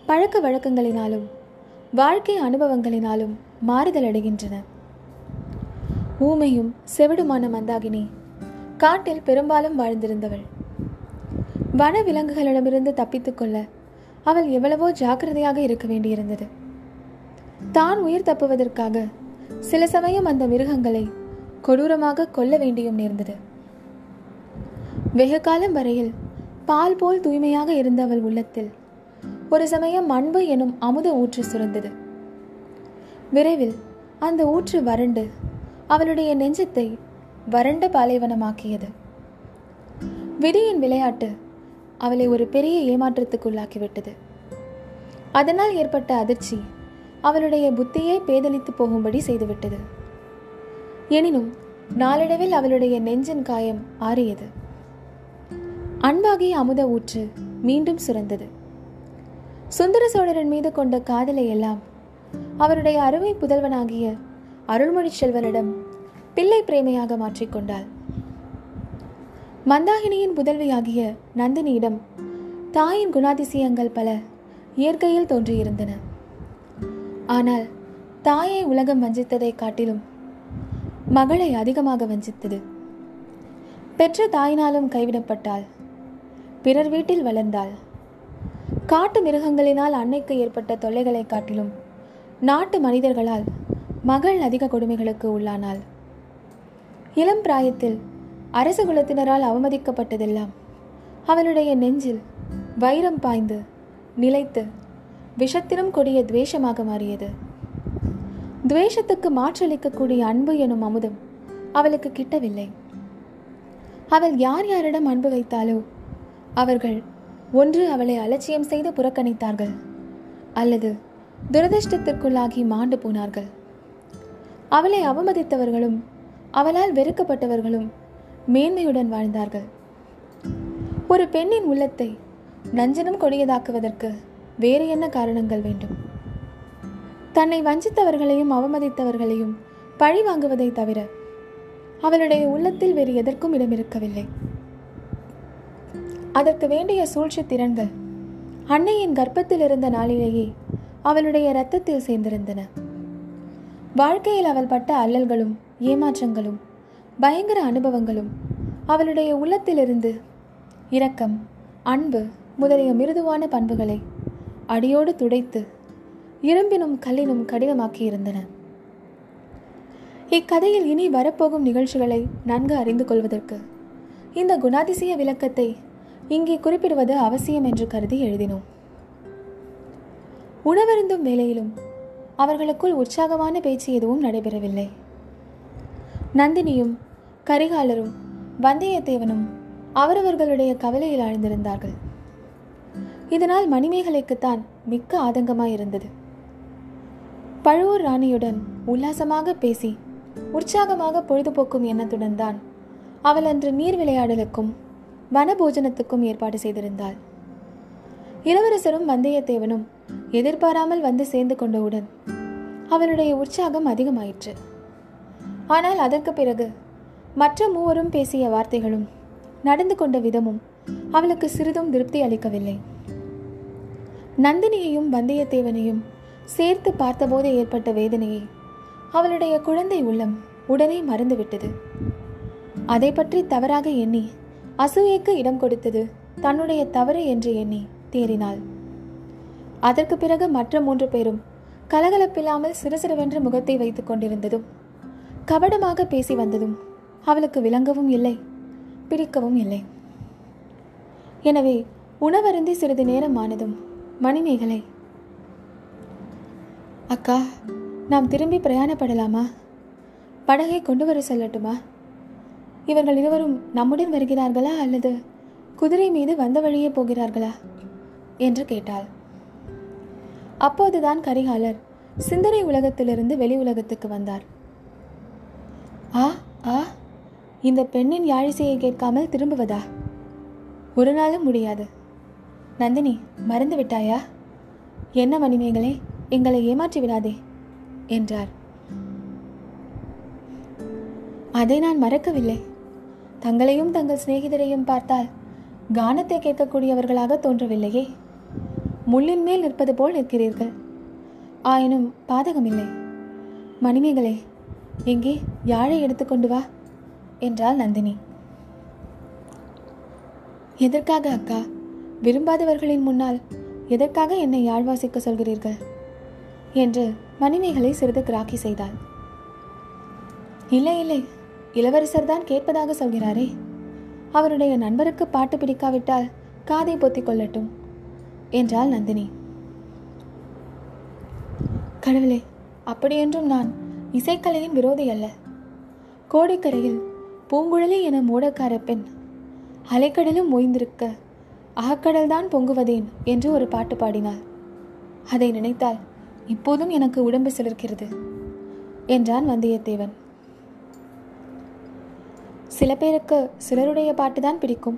பழக்க வழக்கங்களினாலும் வாழ்க்கை அனுபவங்களினாலும் மாறுதல் அடைகின்றன. ஊமையும் செவிடுமான மந்தாகினி காட்டில் பெரும்பாலும் வாழ்ந்திருந்தவள். வன விலங்குகளிடமிருந்து தப்பித்துக்கொள்ள அவள் எவ்வளவோ ஜாக்கிரதையாக இருக்க வேண்டியிருந்தது. தான் உயிர் தப்புவதற்காக சில சமயம் அந்த மிருகங்களை கொடூரமாக கொல்ல வேண்டியும் நேர்ந்தது. வெகு காலம் வரையில் பால் போல் தூய்மையாக இருந்த அவள் உள்ளத்தில் ஒரு சமயம் அன்பு எனும் அமுத ஊற்று சுரந்தது. விரைவில் அந்த ஊற்று வறண்டு அவளுடைய நெஞ்சத்தை வறண்ட பாலைவனமாக்கியது. விதியின் விளையாட்டு அவளை ஒரு பெரிய ஏமாற்றத்துக்குள்ளாக்கிவிட்டது. அதனால் ஏற்பட்ட அதிர்ச்சி அவளுடைய புத்தியை பேதலித்து போகும்படி செய்துவிட்டது. எனினும் நாளடைவில் அவளுடைய நெஞ்சின் காயம் ஆறியது. அன்பாகிய அமுத ஊற்று மீண்டும் சுரந்தது. சுந்தர சோழரின் மீது கொண்ட காதலை எல்லாம் அவருடைய அருமை புதல்வனாகிய அருள்மொழி செல்வனிடம் பிள்ளை பிரேமையாக மாற்றிக்கொண்டாள். மந்தாகினியின் புதல்வியாகிய நந்தினியிடம் தாயின் குணாதிசயங்கள் பல இயற்கையில் தோன்றியிருந்தன. ஆனால் தாயை உலகம் வஞ்சித்ததை காட்டிலும் மகளை அதிகமாக வஞ்சித்தது. பெற்ற தாயினாலும் கைவிடப்பட்டாள். பிறர் வீட்டில் வளர்ந்தாள். காட்டு மிருகங்களினால் அன்னைக்கு ஏற்பட்ட தொல்லைகளை காட்டிலும் நாட்டு மனிதர்களால் மகள் அதிக கொடுமைகளுக்கு உள்ளானாள். இளம் பிராயத்தில் அரச குலத்தினரால் அவமதிக்கப்பட்டதெல்லாம் அவளுடைய நெஞ்சில் வைரம் பாய்ந்து நிலைத்து விஷத்திலும் கொடிய துவேஷமாக மாறியது. துவேஷத்துக்கு மாற்றளிக்கக்கூடிய அன்பு எனும் அமுதம் அவளுக்கு கிட்டவில்லை. அவள் யார் யாரிடம் அன்பு வைத்தாலோ அவர்கள் ஒன்று அவளை அலட்சியம் செய்து புறக்கணித்தார்கள், அல்லது துரதிருஷ்டத்திற்குள்ளாகி மாண்டு போனார்கள். அவளை அவமதித்தவர்களும் அவளால் வெறுக்கப்பட்டவர்களும் மேன்மையுடன் வாழ்ந்தார்கள். ஒரு பெண்ணின் உள்ளத்தை நஞ்சனம் கொடியதாக்குவதற்கு வேறு என்ன காரணங்கள் வேண்டும்? தன்னை வஞ்சித்தவர்களையும் அவமதித்தவர்களையும் பழி வாங்குவதை தவிர அவளுடைய உள்ளத்தில் வேறு எதற்கும் இடமிருக்கவில்லை. அதற்கு வேண்டிய சூழ்ச்சி திறன்கள் அன்னையின் கர்ப்பத்தில் இருந்த நாளிலேயே அவளுடைய இரத்தத்தில் சேர்ந்திருந்தன. வாழ்க்கையில் அவள் பட்ட அல்லல்களும் ஏமாற்றங்களும் பயங்கர அனுபவங்களும் அவளுடைய உள்ளத்திலிருந்து இரக்கம், அன்பு முதலிய மிருதுவான பண்புகளை அடியோடு துடைத்து இரும்பினும் கல்லினும் கடினமாக்கியிருந்தன. இக்கதையில் இனி வரப்போகும் நிகழ்ச்சிகளை நன்கு அறிந்து கொள்வதற்கு இந்த குணாதிசய விளக்கத்தை இங்கே குறிப்பிடுவது அவசியம் என்று கருதி எழுதினோம். உணவருந்தும் வேளையிலும் அவர்களுக்குள் உற்சாகமான பேச்சு எதுவும் நடைபெறவில்லை. நந்தினியும் கரிகாலரும் வந்தியத்தேவனும் அவரவர்களுடைய கவலையில் ஆழ்ந்திருந்தார்கள். இதனால் மணிமேகலைக்குத்தான் மிக்க ஆதங்கமாயிருந்தது. பழுவூர் ராணியுடன் உல்லாசமாக பேசி உற்சாகமாக பொழுதுபோக்கும் எண்ணத்துடன் தான் அவள் அன்று நீர் விளையாடலுக்கும் வனபோஜனத்துக்கும் ஏற்பாடு செய்திருந்தாள். இளவரசரும் வந்தியத்தேவனும் எதிர்பாராமல் வந்து சேர்ந்து கொண்டவுடன் அவளுடைய உற்சாகம் அதிகமாயிற்று. ஆனால் அதற்கு பிறகு மற்ற மூவரும் பேசிய வார்த்தைகளும் நடந்து கொண்ட விதமும் அவளுக்கு சிறிதும் திருப்தி அளிக்கவில்லை. நந்தினியையும் வந்தியத்தேவனையும் சேர்த்து பார்த்தபோது ஏற்பட்ட வேதனையை அவளுடைய குழந்தை உள்ளம் உடனே மறந்துவிட்டது. அதை பற்றி தவறாக எண்ணி அசூயைக்கு இடம் கொடுத்தது தன்னுடைய தவறு என்று எண்ணி தேறினாள். அதற்கு பிறகு மற்ற மூன்று பேரும் கலகலப்பில்லாமல் சிறு சிறுவென்று முகத்தை வைத்துக் கொண்டிருந்ததும் கபடமாக பேசி வந்ததும் அவளுக்கு விளங்கவும் இல்லை, பிடிக்கவும் இல்லை. எனவே உணவருந்தி சிறிது நேரம் ஆனதும் மணிமேகலை, அக்கா, நாம் திரும்பி பிரயாணப்படலாமா? படகை கொண்டு வர சொல்லட்டுமா? இவர்கள் இருவரும் நம்முடன் வருகிறார்களா அல்லது குதிரை மீது வந்த வழியே போகிறார்களா என்று கேட்டாள். அப்போதுதான் கரிகாலர் சிந்தனை உலகத்திலிருந்து வெளி உலகத்துக்கு வந்தார். ஆ ஆ இந்த பெண்ணின் யாழிசையை கேட்காமல் திரும்புவதா? ஒரு நாளும் முடியாது. நந்தினி, மறந்து விட்டாயா? என்ன மணிமேகலை, எங்களை ஏமாற்றி விடாதே என்றார். அதை நான் மறக்கவில்லை. தங்களையும் தங்கள் சிநேகிதரையும் பார்த்தால் கானத்தை கேட்கக்கூடியவர்களாக தோன்றவில்லையே. முள்ளின் மேல் நிற்பது போல் நிற்கிறீர்கள். ஆயினும் பாதகமில்லை. மணிமேகலை, எங்கே யாழை எடுத்துக்கொண்டு வா என்றாள் நந்தினி. எதற்காக அக்கா? விரும்பாதவர்களின் முன்னால் எதற்காக என்னை யாழ் வாசிக்க சொல்கிறீர்கள் என்று மணிமேகலை சிறிது கிராக்கி செய்தாள். இல்லை இல்லை, இளவரசர் தான் கேட்பதாக சொல்கிறாரே. அவருடைய நண்பருக்கு பாட்டு பிடிக்காவிட்டால் காதை பொத்திக் கொள்ளட்டும் என்றாள் நந்தினி. கடவுளே, அப்படியென்றும் நான் இசைக்கலையின் விரோதி அல்ல. கோடிக்கரையில் பூங்குழலி என மூடக்கார பெண் அலைக்கடலும் ஓய்ந்திருக்க அகக்கடல்தான் பொங்குவதேன் என்று ஒரு பாட்டு பாடினாள். அதை நினைத்தால் இப்போதும் எனக்கு உடம்பு சிலிர்க்கிறது என்றான் வந்தியத்தேவன். சில பேருக்கு சிலருடைய பாட்டு தான் பிடிக்கும்.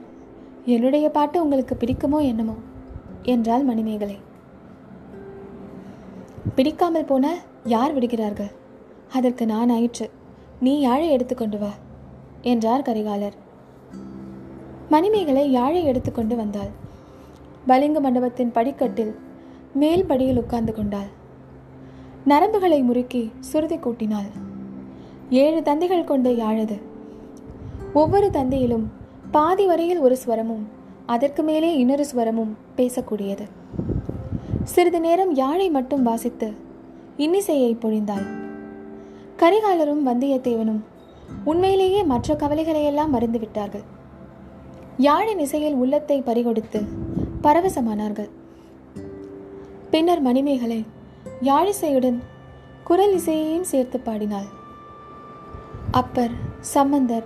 என்னுடைய பாட்டு உங்களுக்கு பிடிக்குமோ என்னமோ என்றாள் மணிமேகலை. பிடிக்காமல் போன யார் விடுகிறார்கள்? அதற்கு நான் ஆயிற்று. நீ யாழை எடுத்துக்கொண்டு வா என்றார் கரிகாலர். மணிமேகலை யாழை எடுத்துக்கொண்டு வந்தாள். பலிங்கு மண்டபத்தின் படிக்கட்டில் மேல்படியில் உட்கார்ந்து கொண்டாள். நரம்புகளை முறுக்கி சுருதி கூட்டினாள். ஏழு தந்திகள் கொண்ட யாழது. ஒவ்வொரு தந்தியிலும் பாதி வரையில் ஒரு ஸ்வரமும் அதற்கு மேலே இன்னொரு ஸ்வரமும் பேசக்கூடியது. சிறிது நேரம் யாழை மட்டும் வாசித்து இன்னிசையை பொழிந்தாள். கரிகாலரும் வந்தியத்தேவனும் உண்மையிலேயே மற்ற கவலைகளையெல்லாம் மறந்துவிட்டார்கள். யாழின் இசையில் உள்ளத்தை பறிகொடுத்து பரவசமானார்கள். பின்னர் மணிமேகலை யாழிசையுடன் குரல் இசையையும் சேர்த்து பாடினாள். அப்பர், சம்பந்தர்,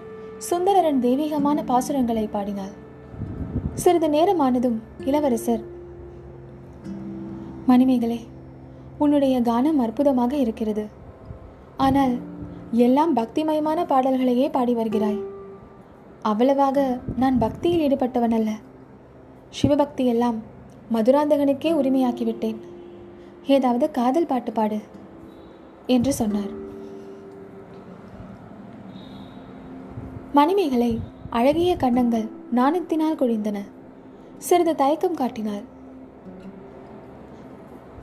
சுந்தரரன் தெய்வீகமான பாசுரங்களை பாடினாள். சிறிது நேரமானதும் இளவரசர், மணிமேகலை, உன்னுடைய கானம் அற்புதமாக இருக்கிறது. ஆனால் எல்லாம் பக்திமயமான பாடல்களையே பாடி வருகிறாய். அவ்வளவாக நான் பக்தியில் ஈடுபட்டவன் அல்ல. சிவபக்தி எல்லாம் மதுராந்தகனுக்கே உரிமையாக்கிவிட்டேன். ஏதாவது காதல் பாட்டு பாடு என்று சொன்னார். மணிமேகலை அழகிய கண்ணங்கள் நாணத்தினால் குழிந்தன. சிறிது தயக்கம் காட்டினாள்.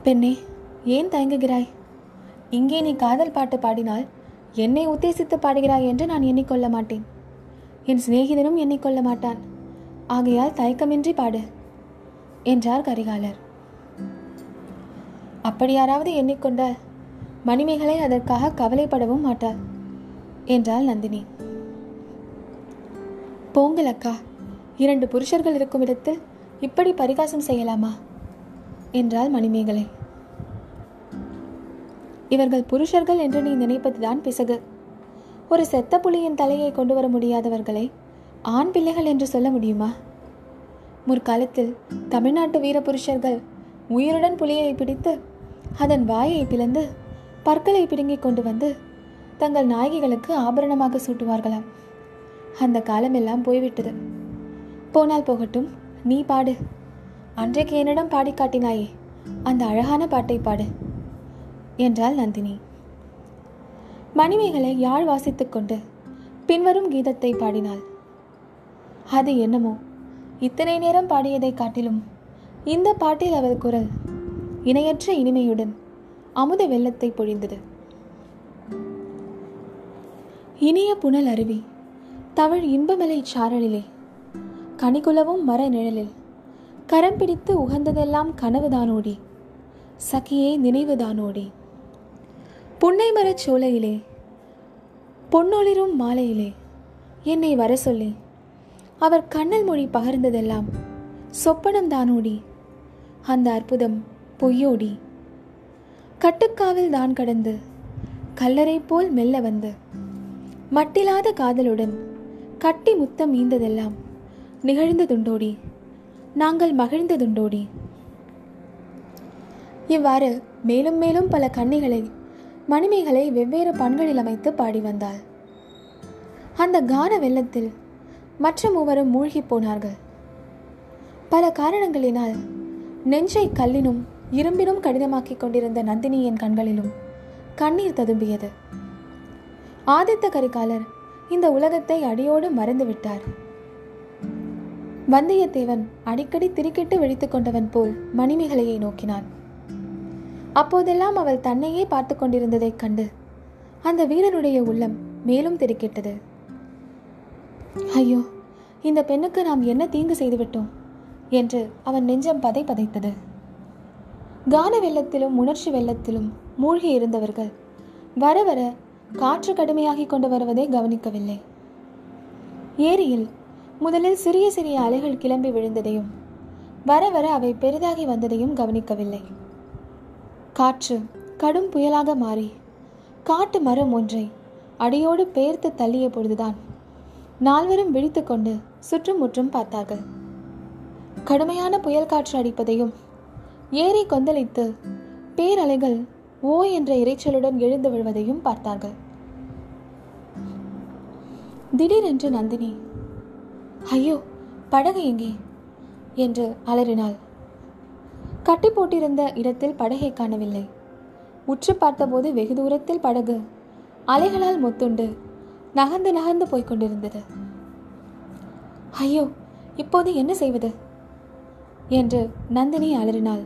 பெண்ணே, ஏன் தயங்குகிறாய்? இங்கே நீ காதல் பாட்டு பாடினால் என்னை உத்தேசித்து பாடுகிறாய் என்று நான் எண்ணிக்கொள்ள மாட்டேன். என் சிநேகிதனும் எண்ணிக்கொள்ள மாட்டான். ஆகையால் தயக்கமின்றி பாடு என்றார் கரிகாலர். அப்படி யாராவது எண்ணிக்கொண்டால் மணிமேகலை அதற்காக கவலைப்படவும் மாட்டாள் என்றாள் நந்தினி. போங்கள் அக்கா, இரண்டு புருஷர்கள் இருக்கும் இடத்தில் இப்படி பரிகாசம் செய்யலாமா என்றாள் மணிமேகலை. இவர்கள் புருஷர்கள் என்று நீ நினைப்பதுதான் பிசகு. ஒரு செத்த புலியின் தலையை கொண்டு வர முடியாதவர்களை ஆண் பிள்ளைகள் என்று சொல்ல முடியுமா? முற்காலத்தில் தமிழ்நாட்டு வீரபுருஷர்கள் உயிருடன் புலியை பிடித்து அதன் வாயை பிளந்து பற்களை பிடுங்கி கொண்டு வந்து தங்கள் நாயகிகளுக்கு ஆபரணமாக சூட்டுவார்களாம். அந்த காலமெல்லாம் போய்விட்டது. போனால் போகட்டும், நீ பாடு. அன்றைக்கு என்னிடம் பாடி காட்டினாயே, அந்த அழகான பாட்டை பாடு என்றாள் நந்தினி. மணிமேகலை யாழ் வாசித்துக்கொண்டு பின்வரும் கீதத்தை பாடினாள். அது என்னமோ இத்தனை நேரம் பாடியதை காட்டிலும் இந்த பாட்டில் அவள் குரல் இணையற்ற இனிமையுடன் அமுத வெள்ளத்தை பொழிந்தது. இனிய புனல் அருவி தவழ் இன்பமலை சாரலிலே கனிகுலவும் மர நிழலில் கரம் பிடித்து உகந்ததெல்லாம் கனவுதானோடி சகியே நினைவுதானோடி. புன்னை மரச் சோலையிலே பொன்னொளிரும் மாலையிலே என்னை வர சொல்லி அவர் கண்ணல் மொழி பகர்ந்ததெல்லாம் சொப்பனம்தானோடி அந்த அற்புதம் பொய்யோடி. கட்டுக்காவில் தான் கடந்து கல்லறை போல் மெல்ல வந்து மட்டில்லாத காதலுடன் கட்டி முத்தம் ஈந்ததெல்லாம் நிகழ்ந்ததுண்டோடி நாங்கள் மகிழ்ந்ததுண்டோடி. இவ்வாறு மேலும் மேலும் பல கன்னிகளை மணிமேகலை வெவ்வேறு பண்களில் அமைத்து பாடி வந்தாள். அந்த கான வெள்ளத்தில் மற்ற மூவரும் மூழ்கி போனார்கள். பல காரணங்களினால் நெஞ்சை கல்லினும் இரும்பினும் கடினமாக்கி கொண்டிருந்த நந்தினியின் கண்களிலும் கண்ணீர் ததும்பியது. ஆதித்த கரிகாலர் இந்த உலகத்தை அடியோடு மறந்துவிட்டார். வந்தியத்தேவன் அடிக்கடி திரிக்கிட்டு விழித்துக் கொண்டவன் போல் மணிமேகலையை நோக்கினான். அப்போதெல்லாம் அவள் தன்னையே பார்த்து கொண்டிருந்ததைக் கண்டு அந்த வீரனுடைய உள்ளம் மேலும் திடுக்கிட்டது. ஐயோ, இந்த பெண்ணுக்கு நாம் என்ன தீங்கு செய்துவிட்டோம் என்று அவன் நெஞ்சம் பதை பதைத்தது. கான வெள்ளத்திலும் உணர்ச்சி வெள்ளத்திலும் மூழ்கி இருந்தவர்கள் வர வர காற்று கடுமையாகி கொண்டு வருவதை கவனிக்கவில்லை. ஏரியில் முதலில் சிறிய சிறிய அலைகள் கிளம்பி விழுந்ததையும் வர வர அவை பெரிதாகி வந்ததையும் கவனிக்கவில்லை. காற்று கடும் புயலாக மாறி காட்டு மரம் ஒன்றை அடியோடு பெயர்த்து தள்ளிய பொழுதுதான் நால்வரும் விழித்து கொண்டு சுற்றும் முற்றும் பார்த்தார்கள். கடுமையான புயல் காற்று அடிப்பதையும் ஏரி கொந்தளித்து பேரலைகள் ஓ என்ற இரைச்சலுடன் எழுந்து விழுவதையும் பார்த்தார்கள். திடீரென்று நந்தினி, ஐயோ, படகு எங்கே என்று அலறினாள். கட்டி போட்டிருந்த இடத்தில் படகை காணவில்லை. உற்று பார்த்தபோது வெகு தூரத்தில் படகு அலைகளால் மொத்துண்டு நகர்ந்து நகர்ந்து போய்கொண்டிருந்தது. ஐயோ, இப்போது என்ன செய்வது என்று நந்தினி அலறினாள்.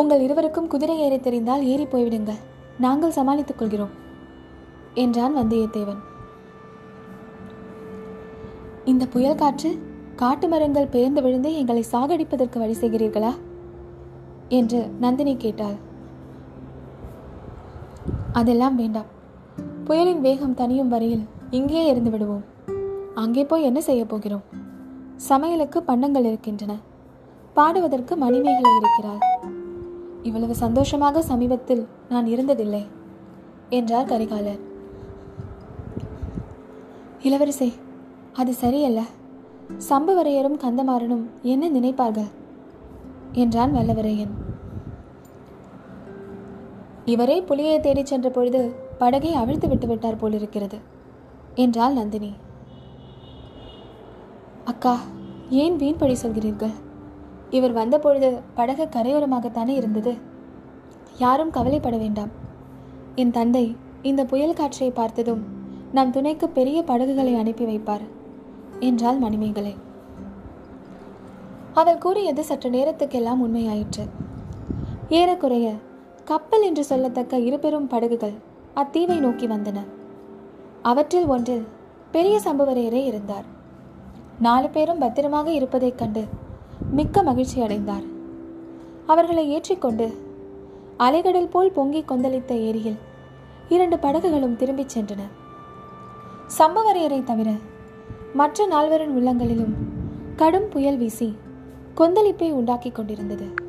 உங்கள் இருவருக்கும் குதிரை ஏறி தெரிந்தால் ஏறி போய்விடுங்கள், நாங்கள் சமாளித்துக் கொள்கிறோம் என்றான் வந்தியத்தேவன். இந்த புயல் காற்று காட்டு மரங்கள் பெயர்ந்து விழுந்து எங்களை சாகடிப்பதற்கு வழி செய்கிறீர்களா என்று நந்தினி கேட்டாள். அதெல்லாம் வேண்டாம், புயலின் வேகம் தனியும் வரையில் இங்கேயே இருந்து விடுவோம். அங்கே போய் என்ன செய்ய போகிறோம்? சமையலுக்கு பண்டங்கள் இருக்கின்றன, பாடுவதற்கு மணிமேகலை இருக்கிறாள். இவ்வளவு சந்தோஷமாக சமீபத்தில் நான் இருந்ததில்லை என்றார் கரிகாலர். இளவரசே, அது சரியல்ல. சம்புவரையரும் கந்தமாறனும் என்ன நினைப்பார்கள் என்றான் வல்லவரையன். இவரே புலியை தேடிச் சென்ற பொழுது படகை அவிழ்த்து விட்டு விட்டார் போலிருக்கிறது என்றாள் நந்தினி. அக்கா, ஏன் வீண் பழி சொல்கிறீர்கள்? இவர் வந்த பொழுது படகு கரையோரமாகத்தானே இருந்தது. யாரும் கவலைப்பட வேண்டாம். என் தந்தை இந்த புயல் காற்றை பார்த்ததும் நம் துணைக்கு பெரிய படகுகளை அனுப்பி வைப்பார் என்றாள் மணிமேகலை. அவள் கூறியது சற்று நேரத்துக்கெல்லாம் உண்மையாயிற்று. ஏறக்குறைய கப்பல் என்று சொல்லத்தக்க இரு பெரும் படகுகள் அத்தீவை நோக்கி வந்தன. அவற்றில் ஒன்றில் பெரிய சம்புவரையரே இருந்தார். நாலு பேரும் பத்திரமாக இருப்பதைக் கண்டு மிக்க மகிழ்ச்சி அடைந்தார். அவர்களை ஏற்றிக்கொண்டு அலைகடல் போல் பொங்கி கொந்தளித்த ஏரியில் இரண்டு படகுகளும் திரும்பிச் சென்றன. சம்புவரையரை தவிர மற்ற நால்வரின் உள்ளங்களிலும் கடும் புயல் வீசி கொந்தளிப்பை உண்டாக்கி கொண்டிருந்தது.